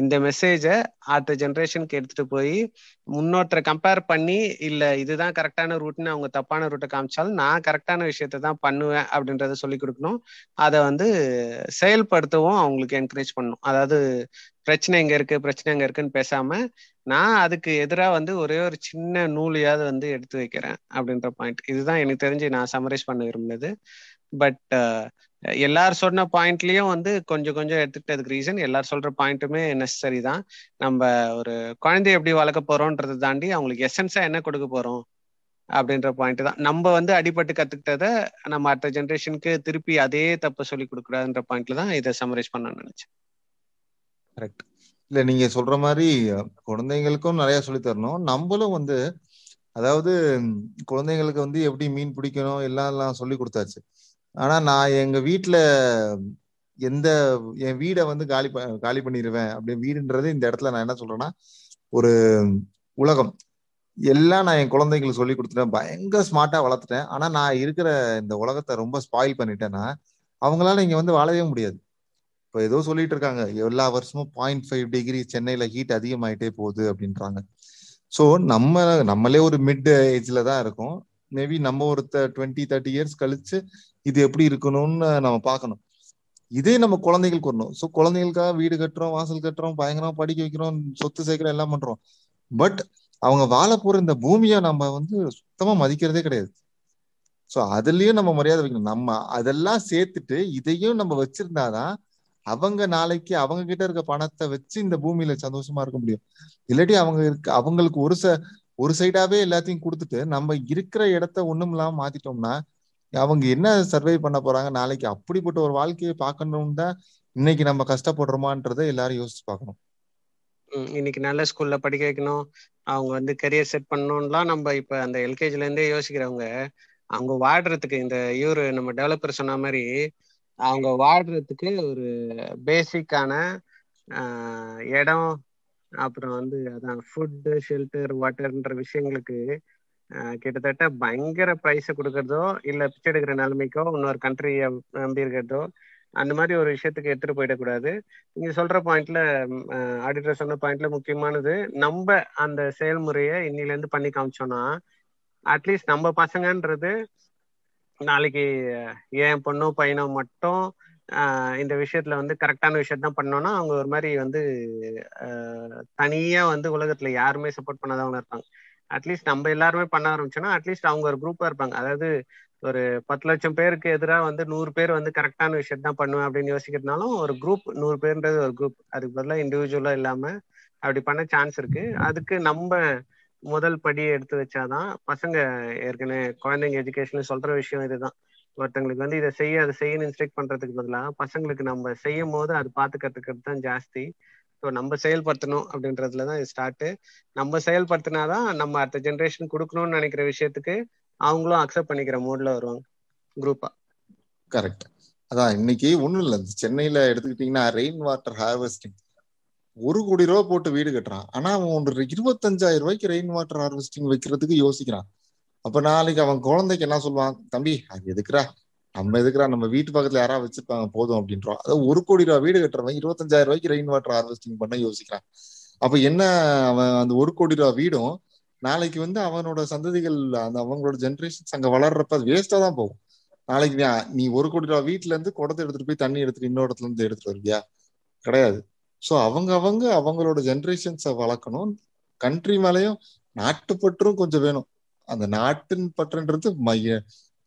இந்த மெசேஜை அடுத்த ஜென்ரேஷனுக்கு எடுத்துட்டு போய் முன்னோட்டரை கம்பேர் பண்ணி இல்லை இதுதான் கரெக்டான ரூட்னு அவங்க தப்பான ரூட்டை காமிச்சாலும் நான் கரெக்டான விஷயத்த தான் பண்ணுவேன் அப்படின்றத சொல்லி கொடுக்கணும். அதை வந்து செயல்படுத்தவும் அவங்களுக்கு என்கரேஜ் பண்ணணும். அதாவது பிரச்சனை எங்க இருக்கு பிரச்சனை எங்க இருக்குன்னு பேசாம நான் அதுக்கு எதிராக வந்து ஒரே ஒரு சின்ன நூலையாவது வந்து எடுத்து வைக்கிறேன் அப்படின்ற பாயிண்ட். இதுதான் எனக்கு தெரிஞ்சு நான் சம்மரைஸ் பண்ண விரும்புனது. பட் எல்லாரும் சொன்ன பாயிண்ட்லயும் வந்து கொஞ்சம் கொஞ்சம் எடுத்துக்கிட்டு அதுக்கு ரீசன் எல்லாரும் சொல்ற பாயிண்ட்டுமே நெசசரி தான். நம்ம ஒரு குழந்தைய எப்படி வளர்க்க போறோம்ன்றதை தாண்டி அவங்களுக்கு எசன்ஸா என்ன கொடுக்க போறோம் அப்படின்ற பாயிண்ட் தான். நம்ம வந்து அடிபட்டு கத்துக்கிட்டதை நம்ம அடுத்த ஜென்ரேஷனுக்கு திருப்பி அதே தப்ப சொல்லி கொடுக்கூடாதுன்ற பாயிண்ட்ல தான் இதை சம்மரைஸ் பண்ண நினைச்சேன். கரெக்ட். இல்ல நீங்க சொல்ற மாதிரி குழந்தைங்களுக்கும் நிறைய சொல்லி தரணும். நம்மளும் வந்து அதாவது குழந்தைங்களுக்கு வந்து எப்படி மீன் பிடிக்கணும் எல்லாம் சொல்லி கொடுத்தாச்சு. ஆனா நான் எங்க வீட்டுல எந்த என் வீடை வந்து காலி காலி பண்ணிடுவேன் அப்படி. வீடுன்றது இந்த இடத்துல நான் என்ன சொல்றேன்னா ஒரு உலகம் எல்லாம் நான் என் குழந்தைங்களுக்கு சொல்லி கொடுத்துட்டேன், பயங்கர ஸ்மார்ட்டா வளர்த்துட்டேன். ஆனா நான் இருக்கிற இந்த உலகத்தை ரொம்ப ஸ்பாயில் பண்ணிட்டேன்னா அவங்களால இங்க வந்து வாழவே முடியாது. இப்போ ஏதோ சொல்லிட்டு இருக்காங்க, எல்லா வருஷமும் பாயிண்ட் ஃபைவ் டிகிரி சென்னையில ஹீட் அதிகமாயிட்டே போகுது அப்படின்றாங்க. ஸோ நம்ம நம்மளே ஒரு மிட் ஏஜ்ல தான் இருக்கும். மேபி நம்ம ஒரு டுவெண்ட்டி தேர்ட்டி இயர்ஸ் கழிச்சு இது எப்படி இருக்கணும்னு நம்ம பார்க்கணும். இதே நம்ம குழந்தைகளுக்கு வரணும். ஸோ குழந்தைகளுக்காக வீடு கட்டுறோம், வாசல் கட்டுறோம், பயங்கரமா படிக்க வைக்கிறோம், சொத்து சேர்க்கிறோம், எல்லாம் பண்றோம். பட் அவங்க வாழ போற இந்த பூமியை நம்ம வந்து சுத்தமா மதிக்கிறதே கிடையாது. ஸோ அதுலயும் நம்ம மரியாதை வைக்கணும். நம்ம அதெல்லாம் சேர்த்துட்டு இதையும் நம்ம வச்சிருந்தாதான் அவங்க நாளைக்கு அவங்க கிட்ட இருக்க பணத்தை வச்சு இந்த பூமியில சந்தோஷமா இருக்க முடியும். இல்லாட்டி அவங்க இருக்க அவங்களுக்கு ஒரு ச ஒரு சைடாவே எல்லாத்தையும் கொடுத்துட்டு நம்ம இருக்கிற இடத்த ஒண்ணும் இல்லாம மாத்திட்டோம்னா அவங்க என்ன சர்வை பண்ண போறாங்க? நாளைக்கு அப்படிப்பட்ட ஒரு வாழ்க்கையை பார்க்கணும்னு தான் இன்னைக்கு நம்ம கஷ்டப்படுறோமான்றதை எல்லாரும் யோசிச்சு பார்க்கணும். இன்னைக்கு நல்ல ஸ்கூல்ல படிக்க வைக்கணும், அவங்க வந்து கரியர் செட் பண்ணணும்லாம் நம்ம இப்ப அந்த எல்கேஜில இருந்தே யோசிக்கிறவங்க அவங்க வாடுறதுக்கு இந்த இவரு நம்ம டெவலப்பர் சொன்ன மாதிரி அவங்க வாடுறதுக்கு ஒரு பேசிக்கான இடம், அப்புறம் வந்து அதான் ஃபுட்டு, ஷெல்டர், வாட்டர்ன்ற விஷயங்களுக்கு கிட்டத்தட்ட பயங்கர ப்ரைஸை கொடுக்கறதோ இல்லை பிச்சை எடுக்கிற நிலைமைக்கோ இன்னொரு கண்ட்ரியை நம்பி இருக்கிறதோ அந்த மாதிரி ஒரு விஷயத்துக்கு எடுத்துட்டு போயிடக்கூடாது. நீங்க சொல்ற பாயிண்ட்ல, ஆடிட்டர் சொன்ன பாயிண்ட்ல முக்கியமானது, நம்ம அந்த செயல்முறையை இன்னிலேருந்து பண்ணி காமிச்சோம்னா அட்லீஸ்ட் நம்ம பசங்கன்றது நாளைக்கு ஏன் பொண்ணோ பையனோ மட்டும் இந்த விஷயத்துல வந்து கரெக்டான விஷயத்தான் பண்ணோம்னா அவங்க ஒரு மாதிரி வந்து தனியா வந்து உலகத்துல யாருமே சப்போர்ட் பண்ணாதவங்க இருப்பாங்க. அட்லீஸ்ட் நம்ம எல்லாருமே பண்ண ஆரம்பிச்சோம்னா அட்லீஸ்ட் அவங்க ஒரு குரூப்பா இருப்பாங்க. அதாவது ஒரு பத்து லட்சம் பேருக்கு எதிராக வந்து நூறு பேர் வந்து கரெக்டான விஷயத்தான் பண்ணுவேன் அப்படின்னு யோசிக்கிறதுனாலும் ஒரு குரூப், நூறு பேருன்றது ஒரு குரூப், அதுக்கு பதிலாக இண்டிவிஜுவலா இல்லாம அப்படி பண்ண சான்ஸ் இருக்கு. அதுக்கு நம்ம முதல் படியை எடுத்து வச்சாதான் பசங்க, ஏற்கனவே குழந்தைங்க எஜுகேஷன் சொல்ற விஷயம் இதுதான், ஒருத்தங்களுக்கு வந்து இதை செய்ய அதை செய்யணும்னு இன்ஸ்ட்ரக்ட் பண்றதுக்கு பதிலாக பசங்களுக்கு நம்ம செய்யும் போது அது பார்த்துக்கிறதுக்கு தான் ஜாஸ்தி. ஸோ நம்ம செயல்படுத்தணும் அப்படின்றதுல தான் இது ஸ்டார்ட். நம்ம செயல்படுத்தினாதான் நம்ம அடுத்த ஜென்ரேஷன் கொடுக்கணும்னு நினைக்கிற விஷயத்துக்கு அவங்களும் அக்செப்ட் பண்ணிக்கிற மூட்ல வருவாங்க குரூப்பா. கரெக்ட். அதான் இன்னைக்கு ஒன்றும் இல்லை, சென்னையில எடுத்துக்கிட்டீங்கன்னா ரெயின் வாட்டர் ஹார்வெஸ்டிங் ஒரு கோடி ரூபா போட்டு வீடு கட்டுறான், ஆனா அவன் ஒரு இருபத்தஞ்சாயிரம் ரூபாய்க்கு ரெயின் வாட்டர் ஹார்வெஸ்டிங் வைக்கிறதுக்கு யோசிக்கிறான். அப்ப நாளைக்கு அவன் குழந்தைக்கு என்ன சொல்லுவான்? தம்பி அது எதுக்குறா, நம்ம எதுக்குறா, நம்ம வீட்டு பக்கத்துல யாராவது வச்சிருப்பாங்க போதும் அப்படின்றோம். அதாவது ஒரு கோடி ரூபா வீடு கட்டுறவன் இருபத்தஞ்சாயிரம் ரூபாய்க்கு ரெயின் வாட்டர் ஹார்வெஸ்டிங் பண்ண யோசிக்கிறான். அப்ப என்ன, அவன் அந்த ஒரு கோடி ரூபா வீடும் நாளைக்கு வந்து அவனோட சந்ததிகள், அந்த அவங்களோட ஜென்ரேஷன்ஸ் அங்க வளர்றப்ப அது வேஸ்டா தான் போகும். நாளைக்கு நீ ஒரு கோடி ரூபா வீட்டுல இருந்து குடத்தை எடுத்துட்டு போய் தண்ணி எடுத்துட்டு இன்னொரு இடத்துல இருந்து எடுத்துட்டு வருவியா? கிடையாது. ஸோ அவங்க அவங்க அவங்களோட ஜென்ரேஷன்ஸை வளர்க்கணும். கண்ட்ரி மேலேயும் நாட்டுப்பற்றும் கொஞ்சம் வேணும். அந்த நாட்டின் பற்றுன்றது மைய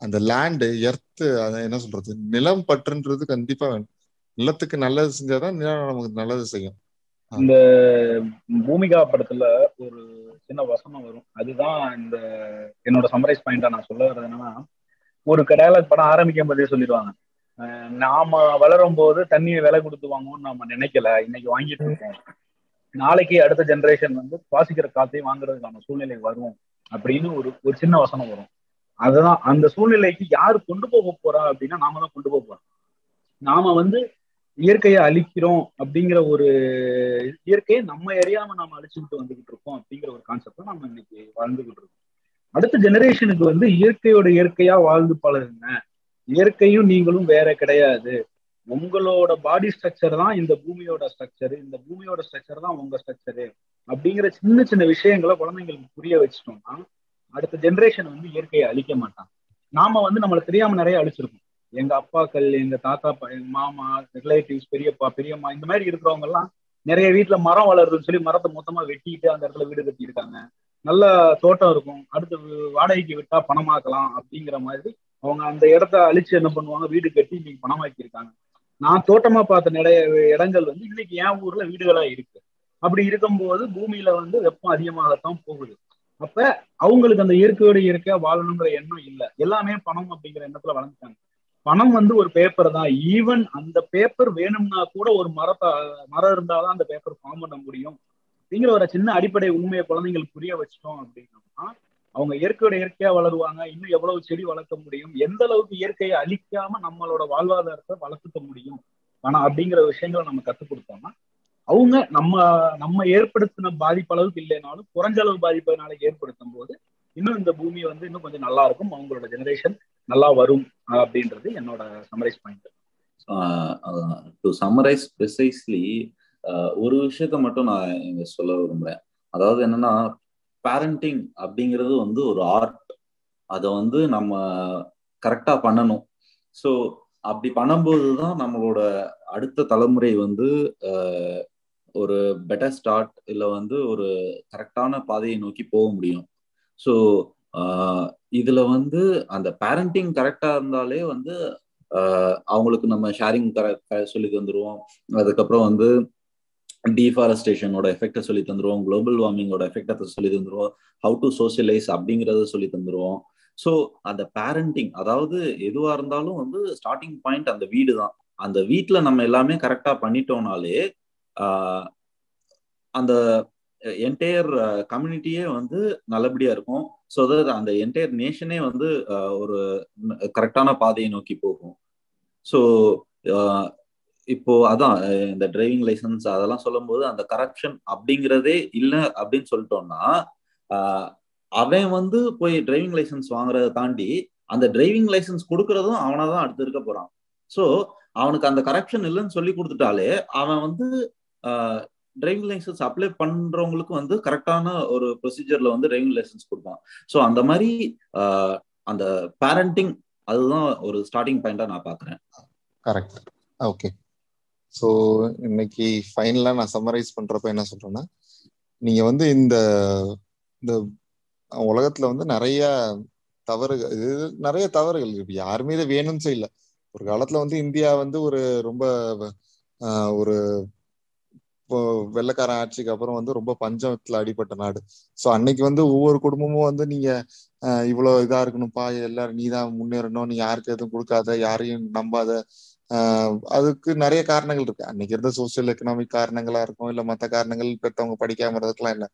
அந்த லேண்டு எர்த்து, அதை என்ன சொல்றது, நிலம் பற்றுன்றது கண்டிப்பா வேணும். நிலத்துக்கு நல்லது செஞ்சாதான் நிலம் நமக்கு நல்லது செய்யும். இந்த பூமிகா படத்துல ஒரு சின்ன வசனம் வரும், அதுதான் இந்த என்னோட சம்மரைஸ் பாயிண்டா. நான் சொல்ல வர்றது என்னன்னா, ஒரு டயலாக் படம் ஆரம்பிக்கும் போதே சொல்லிடுவாங்க, நாம வளரும் போது தண்ணியை விலை கொடுத்து வாங்குவோம்னு நம்ம நினைக்கல, இன்னைக்கு வாங்கிட்டு இருக்கோம், நாளைக்கு அடுத்த ஜெனரேஷன் வந்து சுவாசிக்கிற காத்தையும் வாங்குறதுக்கான சூழ்நிலை வரும் அப்படின்னு ஒரு ஒரு சின்ன வசனம் வரும். அதுதான் அந்த சூழ்நிலைக்கு யாரு கொண்டு போக போறா அப்படின்னா நாம தான் கொண்டு போக போறோம். நாம வந்து இயற்கையை அழிக்கிறோம் அப்படிங்கிற ஒரு இயற்கையை நம்ம எரியாம நாம அழிச்சுக்கிட்டு வந்துகிட்டு இருக்கோம் அப்படிங்கிற ஒரு கான்செப்ட்ல நம்ம இன்னைக்கு வாழ்ந்துகிட்டு இருக்கோம். அடுத்த ஜெனரேஷனுக்கு வந்து இயற்கையோட இயற்கையா வாழ்ந்து பழகுங்க, இயற்கையும் நீங்களும் வேற கிடையாது, உங்களோட பாடி ஸ்ட்ரக்சர் தான் இந்த பூமியோட ஸ்ட்ரக்சரு, இந்த பூமியோட ஸ்ட்ரக்சர் தான் உங்க ஸ்ட்ரக்சரு அப்படிங்கிற சின்ன சின்ன விஷயங்களை குழந்தைங்களுக்கு புரிய வச்சிட்டோம்னா அடுத்த ஜென்ரேஷன் வந்து இயற்கையை அழிக்க மாட்டாங்க. நாம வந்து நம்மளுக்கு தெரியாம நிறைய அழிச்சிருக்கோம். எங்க அப்பாக்கள், எங்க தாத்தா, எங்க மாமா, ரிலேட்டிவ்ஸ், பெரியப்பா, பெரியம்மா, இந்த மாதிரி இருக்கிறவங்க எல்லாம் நிறைய வீட்டுல மரம் வளருதுன்னு சொல்லி மரத்தை மொத்தமா வெட்டிட்டு அந்த இடத்துல வீடு கட்டியிருக்காங்க. நல்ல தோட்டம் இருக்கும், அடுத்து வாடகைக்கு விட்டா பணமாக்கலாம் அப்படிங்கிற மாதிரி அவங்க அந்த இடத்த அழிச்சு என்ன பண்ணுவாங்க, வீடு கட்டி இன்னைக்கு பணமாக்கியிருக்காங்க. நான் தோட்டமா பார்த்த நிறைய இடங்கள் வந்து இன்னைக்கு என் ஊர்ல வீடுகளா இருக்கு. அப்படி இருக்கும்போது பூமியில வந்து வெப்பம் அதிகமாகத்தான் போகுது. அப்ப அவங்களுக்கு அந்த இயற்கையோட இயற்கையா வாழணுங்கிற எண்ணம் இல்லை, எல்லாமே பணம் அப்படிங்கிற எண்ணத்துல வளர்ந்துட்டாங்க. பணம் வந்து ஒரு பேப்பர் தான். ஈவன் அந்த பேப்பர் வேணும்னா கூட ஒரு மரத்தை மரம் இருந்தால்தான் அந்த பேப்பர் ஃபார்ம் பண்ண முடியும் அப்படிங்கிற ஒரு சின்ன அடிப்படை உண்மையை குழந்தைங்களுக்கு புரிய வச்சிட்டோம் அப்படின்னா அவங்க இயற்கையோட இயற்கையா வளருவாங்க. இன்னும் எவ்வளவு செடி வளர்க்க முடியும், எந்த அளவுக்கு இயற்கையை அழிக்காம நம்மளோட வாழ்வாதாரத்தை வளர்த்துக்க முடியும் ஆனா அப்படிங்கிற விஷயங்களை நம்ம கற்றுக் கொடுத்தோம்னா அவங்க நம்ம நம்ம ஏற்படுத்தின பாதிப்பு அளவுக்கு இல்லைனாலும் குறைஞ்ச அளவு பாதிப்புனால ஏற்படுத்தும் போது இன்னும் இந்த பூமி வந்து இன்னும் கொஞ்சம் நல்லா இருக்கும், அவங்களோட ஜெனரேஷன் நல்லா வரும் அப்படின்றது என்னோட summarise point. To summarise precisely ஒரு விஷயத்த மட்டும் நான் இங்க சொல்ல விரும்புறேன். அதாவது என்னன்னா, பேரண்டிங் அப்படிங்கிறது வந்து ஒரு ஆர்ட். அதை வந்து நம்ம கரெக்டா பண்ணணும். ஸோ அப்படி பண்ணும்போதுதான் நம்மளோட அடுத்த தலைமுறை வந்து ஒரு பெட்டர் ஸ்டார்ட் இல்லை வந்து ஒரு கரெக்டான பாதையை நோக்கி போக முடியும். ஸோ இதுல வந்து அந்த பேரண்டிங் கரெக்டா இருந்தாலே வந்து அவங்களுக்கு நம்ம ஷேரிங் சொல்லி தந்துருவோம். அதுக்கப்புறம் வந்து டீஃபாரஸ்டேஷனோட எஃபெக்டை சொல்லி தந்துருவோம், குளோபல் வார்மிங்கோட எஃபெக்டை சொல்லி தந்துருவோம், ஹவு டு சோசியலைஸ் அப்படிங்கிறத சொல்லி தந்துருவோம். ஸோ அந்த பேரண்டிங், அதாவது எதுவா இருந்தாலும் வந்து ஸ்டார்டிங் பாயிண்ட் அந்த வீடு தான். அந்த வீட்டில் நம்ம எல்லாமே கரெக்டா பண்ணிட்டோம்னாலே அந்த என்டையர் கம்யூனிட்டியே வந்து நல்லபடியா இருக்கும். ஸோ தட் அந்த என்டையர் நேஷனே வந்து ஒரு கரெக்டான பாதையை நோக்கி போகும். ஸோ இப்போ அதான் இந்த டிரைவிங் லைசன்ஸ் அதெல்லாம் சொல்லும் போது அந்த கரப்ஷன் அப்படிங்கிறதே இல்லை அப்படின்னு சொல்லிட்டோம்னா, அவன் வந்து போய் டிரைவிங் லைசன்ஸ் வாங்குறத தாண்டி அந்த டிரைவிங் லைசன்ஸ் கொடுக்கறதும் அவனை தான் அடுத்து இருக்க போறான். ஸோ அவனுக்கு அந்த கரப்ஷன் இல்லைன்னு சொல்லி கொடுத்துட்டாலே அவன் வந்து டிரைவிங் லைசன்ஸ் அப்ளை பண்றவங்களுக்கு வந்து கரெக்டான ஒரு ப்ரொசீஜர்ல வந்து டிரைவிங் லைசன்ஸ் கொடுப்பான். ஸோ அந்த மாதிரி அந்த பேரண்டிங் அதுதான் ஒரு ஸ்டார்டிங் பாயிண்டா நான் பாக்குறேன். கரெக்ட். ஓகே. ஸோ இன்னைக்கு ஃபைனலா நான் சம்மரைஸ் பண்றப்ப என்ன சொல்றேன்னா, நீங்க வந்து இந்த உலகத்துல வந்து நிறைய தவறுகள் இது நிறைய தவறுகள் இருக்கு, யாருமே இதை வேணும்னு செய்யல. ஒரு காலத்துல வந்து இந்தியா வந்து ஒரு ரொம்ப ஒரு வெள்ளைக்காரன் ஆட்சிக்கு அப்புறம் வந்து ரொம்ப பஞ்சத்துல அடிபட்ட நாடு. ஸோ அன்னைக்கு வந்து ஒவ்வொரு குடும்பமும் வந்து நீங்க அஹ் இவ்வளவு இதா இருக்கணும்ப்பா, எல்லாரும் நீ தான் முன்னேறணும், நீ யாருக்கு எதுவும் கொடுக்காத, யாரையும் நம்பாத, ஆஹ் அதுக்கு நிறைய காரணங்கள் இருக்கு. அன்னைக்கு இருந்த சோசியல் எக்கனாமிக் காரணங்களா இருக்கும், இல்ல மற்ற காரணங்கள் பெற்றவங்க படிக்காம இருக்கலாம் இல்லை.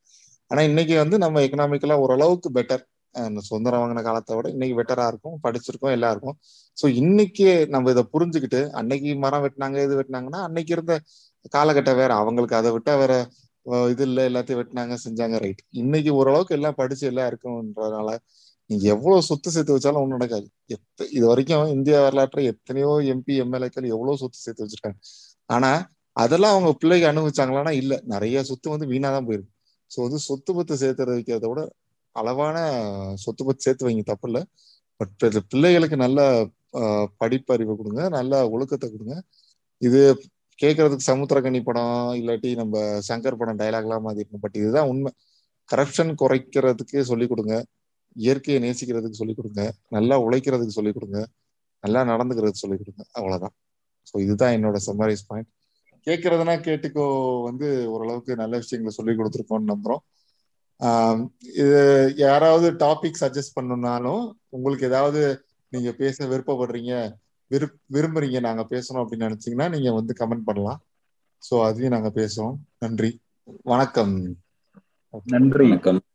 ஆனா இன்னைக்கு வந்து நம்ம எக்கனாமிக்கலா ஓரளவுக்கு பெட்டர், சுதந்திரம் வாங்கின காலத்தை விட இன்னைக்கு பெட்டரா இருக்கும், படிச்சிருக்கோம், எல்லாம் இருக்கும். ஸோ இன்னைக்கு நம்ம இதை புரிஞ்சுக்கிட்டு, அன்னைக்கு மரம் வெட்டினாங்க இது வெட்டினாங்கன்னா அன்னைக்கு இருந்த காலகட்டம் வேற, அவங்களுக்கு அதை விட்டா வேற இது இல்லை, எல்லாத்தையும் வெட்டினாங்க செஞ்சாங்க, ரைட். இன்னைக்கு ஓரளவுக்கு எல்லாம் படிச்சு எல்லாம் இருக்குன்றதுனால நீங்க எவ்வளவு சொத்து சேர்த்து வச்சாலும் ஒன்றும் நடக்காது. எத்த இது வரைக்கும் இந்திய வரலாற்றை எத்தனையோ எம்பி எம்எல்ஏக்கள் எவ்வளவு சொத்து சேர்த்து வச்சிருக்காங்க, ஆனா அதெல்லாம் அவங்க பிள்ளைக்கு அனுபவிச்சாங்களான்னா இல்லை, நிறைய சொத்து வந்து வீணாதான் போயிருக்கு. ஸோ வந்து சொத்து பத்து சேர்த்து வைக்கிறத விட அளவான சொத்து பத்து சேர்த்து வைங்க, தப்பு இல்லை, பட் பிள்ளைகளுக்கு நல்ல படிப்பறிவு கொடுங்க, நல்ல ஒழுக்கத்தை கொடுங்க. இது கேட்கறதுக்கு சமுத்திரக்கனி படம் இல்லாட்டி நம்ம சங்கர் படம் டைலாக்லாம் மாதிரி இருக்கும், பட் இதுதான் உண்மை. கரப்ஷன் குறைக்கிறதுக்கு சொல்லிக் கொடுங்க, இயற்கையை நேசிக்கிறதுக்கு சொல்லிக் கொடுங்க, நல்லா உழைக்கிறதுக்கு சொல்லிக் கொடுங்க, நல்லா நடந்துக்கிறதுக்கு சொல்லிக் கொடுங்க, அவ்வளோதான். ஸோ இதுதான் என்னோட சம்மரைஸ் பாயிண்ட். கேட்கறதுனா கேட்டுக்கோ வந்து ஓரளவுக்கு நல்ல விஷயங்களை சொல்லி கொடுத்துருக்கோம்னு நம்புறோம். ஆஹ் இது யாராவது டாபிக் சஜஸ்ட் பண்ணணும்னாலும், உங்களுக்கு ஏதாவது நீங்க பேச விருப்பப்படுறீங்க, விரு விரும்புறீங்க நாங்க பேசணும் அப்படின்னு நினைச்சீங்கன்னா நீங்க வந்து கமெண்ட் பண்ணலாம். ஸோ அதையும் நாங்க பேசுவோம். நன்றி, வணக்கம், நன்றி, வணக்கம்.